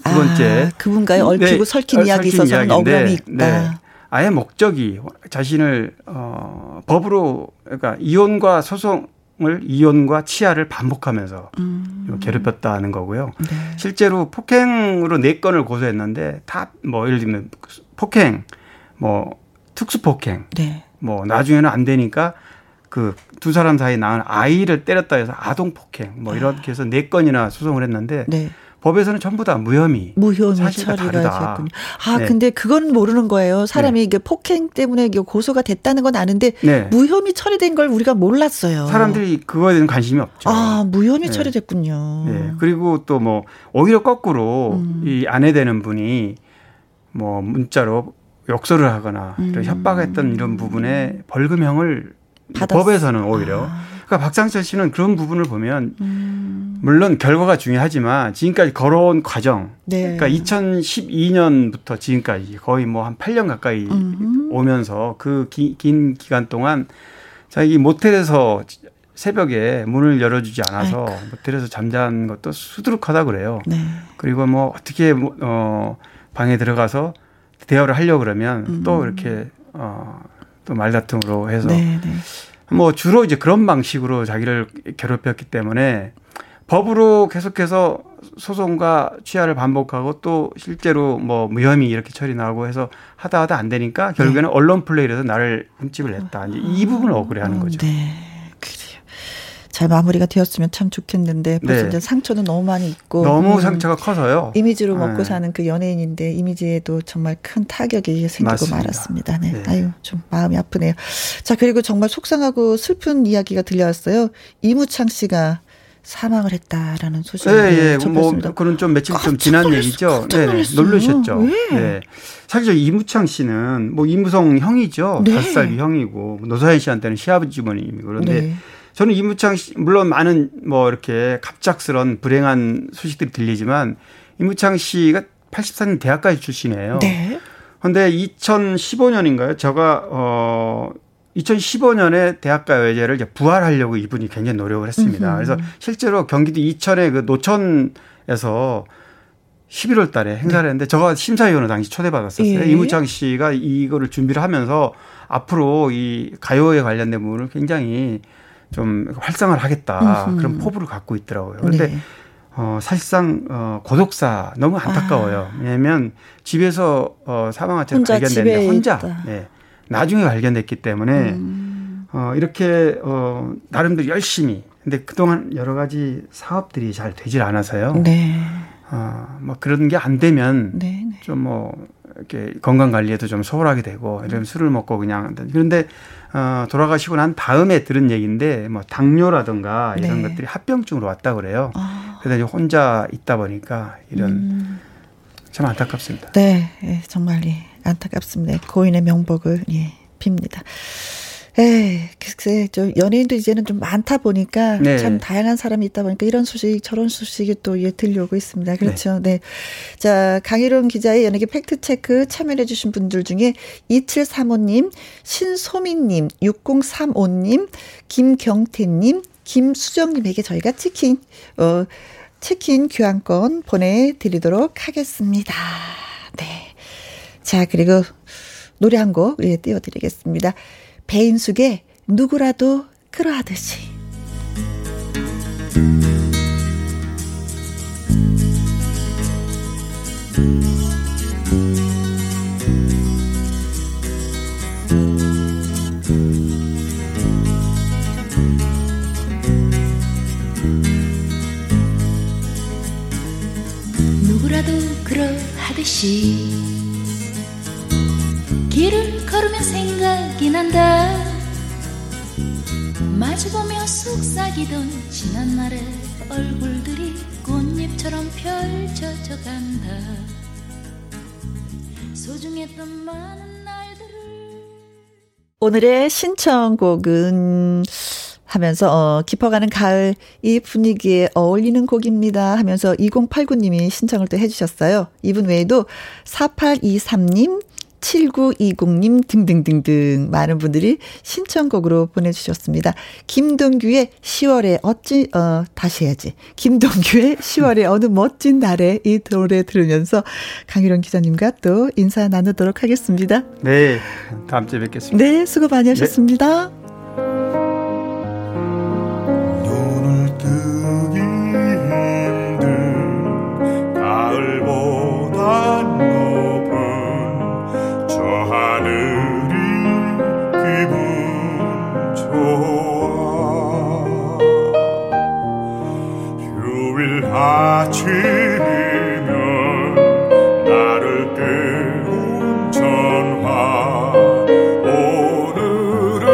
두 번째 그분과의 얽히고 설킨 이야기 있어서는 억울함이 있다. 네. 아예 목적이 자신을 법으로 그러니까 이혼과 치아를 반복하면서 괴롭혔다는 거고요. 네. 실제로 폭행으로 4건을 고소했는데 다 예를 들면 폭행, 특수폭행, 네. 나중에는 안 되니까 그 두 사람 사이에 낳은 아이를 때렸다 해서 아동폭행 이렇게 해서 4건이나 소송을 했는데. 네. 법에서는 전부 다 무혐의 처리가 됐군요. 아 네. 근데 그건 모르는 거예요. 사람이 네. 이게 폭행 때문에 고소가 됐다는 건 아는데 네. 무혐의 처리된 걸 우리가 몰랐어요. 사람들이 그거에 대한 관심이 없죠. 아 무혐의 네. 처리됐군요. 네. 그리고 또 오히려 거꾸로 이 아내 되는 분이 문자로 욕설을 하거나 협박했던 이런 부분에 벌금형을 법에서는 오히려. 그러니까 박상철 씨는 그런 부분을 보면 물론 결과가 중요하지만 지금까지 걸어온 과정 네. 그러니까 2012년부터 지금까지 거의 한 8년 가까이 오면서 그 긴 기간 동안 자기 모텔에서 새벽에 문을 열어주지 않아서 아이쿠. 모텔에서 잠자는 것도 수두룩하다 그래요. 네. 그리고 어떻게 방에 들어가서 대화를 하려고 그러면 또 이렇게 또 말다툼으로 해서 네, 네. 주로 이제 그런 방식으로 자기를 괴롭혔기 때문에 법으로 계속해서 소송과 취하를 반복하고 또 실제로 무혐의 이렇게 처리나고 해서 하다 안 되니까 결국에는 네. 언론 플레이에서 나를 흠집을 냈다. 이제 이 부분을 억울해하는 거죠. 네. 그래요. 잘 마무리가 되었으면 참 좋겠는데 벌써 네. 이제 상처는 너무 많이 있고 너무 상처가 커서요. 이미지로 먹고 네. 사는 그 연예인인데 이미지에도 정말 큰 타격이 생기고 맞습니다. 말았습니다. 네. 네. 아유 좀 마음이 아프네요. 자 그리고 정말 속상하고 슬픈 이야기가 들려왔어요. 이무창 씨가 사망을 했다라는 소식을 네, 접했습니다. 뭐 그건 좀 며칠 좀 지난 얘기죠. 네, 놀라셨죠. 네. 네. 사실 이무창 씨는 뭐 이무성 형이죠. 네. 5살 형이고 노사연 씨한테는 시아버지모님이고 그런데 네. 저는 이무창 씨 물론 많은 뭐 이렇게 갑작스런 불행한 소식들이 들리지만 이무창 씨가 84년 대학까지 출신이에요. 네. 그런데 2015년인가요? 제가 2015년에 대학가요제를 부활하려고 이분이 굉장히 노력을 했습니다. 그래서 실제로 경기도 이천의 그 노천에서 11월 달에 행사를 했는데 제가 심사위원을 당시 초대받았었어요. 예. 이무창 씨가 이거를 준비를 하면서 앞으로 이 가요에 관련된 부분을 굉장히 좀 활성화를 하겠다. 그런 포부를 갖고 있더라고요. 그런데 네. 사실상 고독사 너무 안타까워요. 아. 왜냐하면 집에서 사망한 채로 발견됐는데 혼자. 나중에 발견됐기 때문에 이렇게 나름대로 열심히 근데 그동안 여러 가지 사업들이 잘 되질 않아서요. 네. 뭐 그런 게 안 되면 네, 네. 좀 뭐 이렇게 건강 관리에도 좀 소홀하게 되고 이러면 술을 먹고 그냥 그런데 돌아가시고 난 다음에 들은 얘기인데 뭐 당뇨라든가 이런 네. 것들이 합병증으로 왔다 그래요. 그래서 이제 혼자 있다 보니까 이런 참 안타깝습니다. 네, 네 정말. 예. 안타깝습니다. 고인의 명복을 예, 빕니다. 에, 글쎄 좀 연예인도 이제는 좀 많다 보니까 네. 참 다양한 사람이 있다 보니까 이런 소식 저런 소식이 또 예, 들려오고 있습니다. 그렇죠. 네. 네. 자 강희룡 기자의 연예계 팩트체크 참여해주신 분들 중에 2735님, 신소민님, 6035님, 김경태님, 김수정님에게 저희가 치킨 교환권 보내드리도록 하겠습니다. 네. 자 그리고 노래 한 곡 예, 띄워드리겠습니다. 배인숙의 누구라도 그러하듯이. 누구라도 그러하듯이 길을 걸으면 생각이 난다. 마주보며 속삭이던 지난 날의 얼굴들이 꽃잎처럼 펼쳐져 간다. 소중했던 많은 날들을 오늘의 신청곡은 하면서 깊어가는 가을 이 분위기에 어울리는 곡입니다 하면서 2089님이 신청을 또 해주셨어요. 이분 외에도 4823님 7920님 등등등등 많은 분들이 신청곡으로 보내주셨습니다. 김동규의 10월에 김동규의 10월에 어느 멋진 날에 이 노래 들으면서 강희룡 기자님과 또 인사 나누도록 하겠습니다. 네. 다음 주에 뵙겠습니다. 네. 수고 많이 하셨습니다. 네. 눈을 뜨기 힘든 가을보다 휴일 아침이면 나를 깨운 전화 오늘은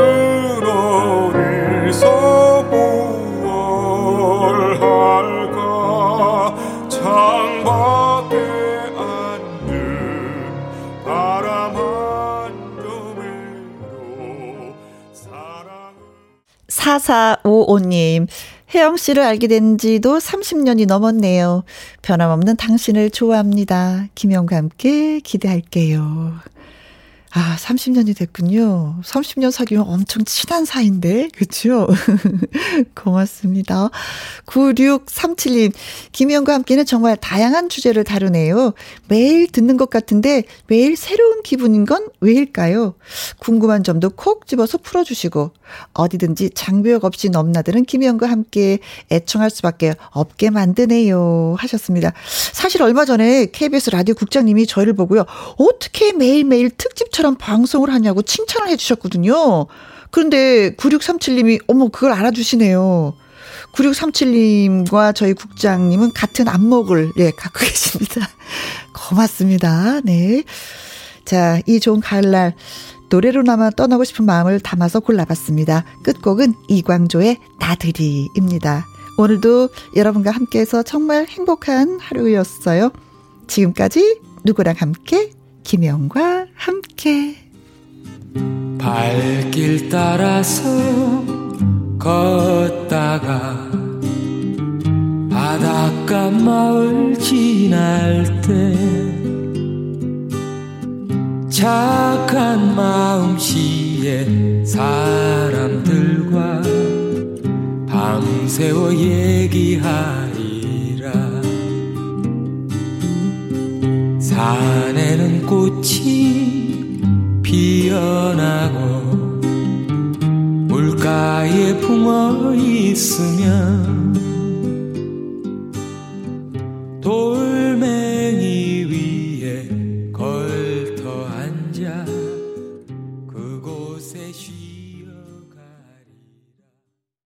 어디서 무얼 할까 창밖에 앉은 바람 한 점으로 사랑을 4455님 혜영 씨를 알게 된 지도 30년이 넘었네요. 변함없는 당신을 좋아합니다. 김영과 함께 기대할게요. 아, 30년이 됐군요. 30년 사귀면 엄청 친한 사이인데. 그렇죠? 고맙습니다. 9637님. 김희영과 함께는 정말 다양한 주제를 다루네요. 매일 듣는 것 같은데 매일 새로운 기분인 건 왜일까요? 궁금한 점도 콕 집어서 풀어주시고 어디든지 장벽 없이 넘나드는 김희영과 함께 애청할 수밖에 없게 만드네요. 하셨습니다. 사실 얼마 전에 KBS 라디오 국장님이 저희를 보고요. 어떻게 매일매일 특집 처럼 방송을 하냐고 칭찬을 해주셨거든요. 그런데 9637님이 어머 그걸 알아주시네요. 9637님과 저희 국장님은 같은 안목을, 예, 갖고 계십니다. 고맙습니다. 네. 자, 이 좋은 가을날 노래로나마 떠나고 싶은 마음을 담아서 골라봤습니다. 끝곡은 이광조의 나들이입니다. 오늘도 여러분과 함께해서 정말 행복한 하루였어요. 지금까지 누구랑 함께, 김혜영과 함께. 발길 따라서 걷다가 바닷가 마을 지날 때 착한 마음씨의 사람들과 밤새워 얘기하리라. 산에는 꽃이 피어나고 물가에 붕어 있으면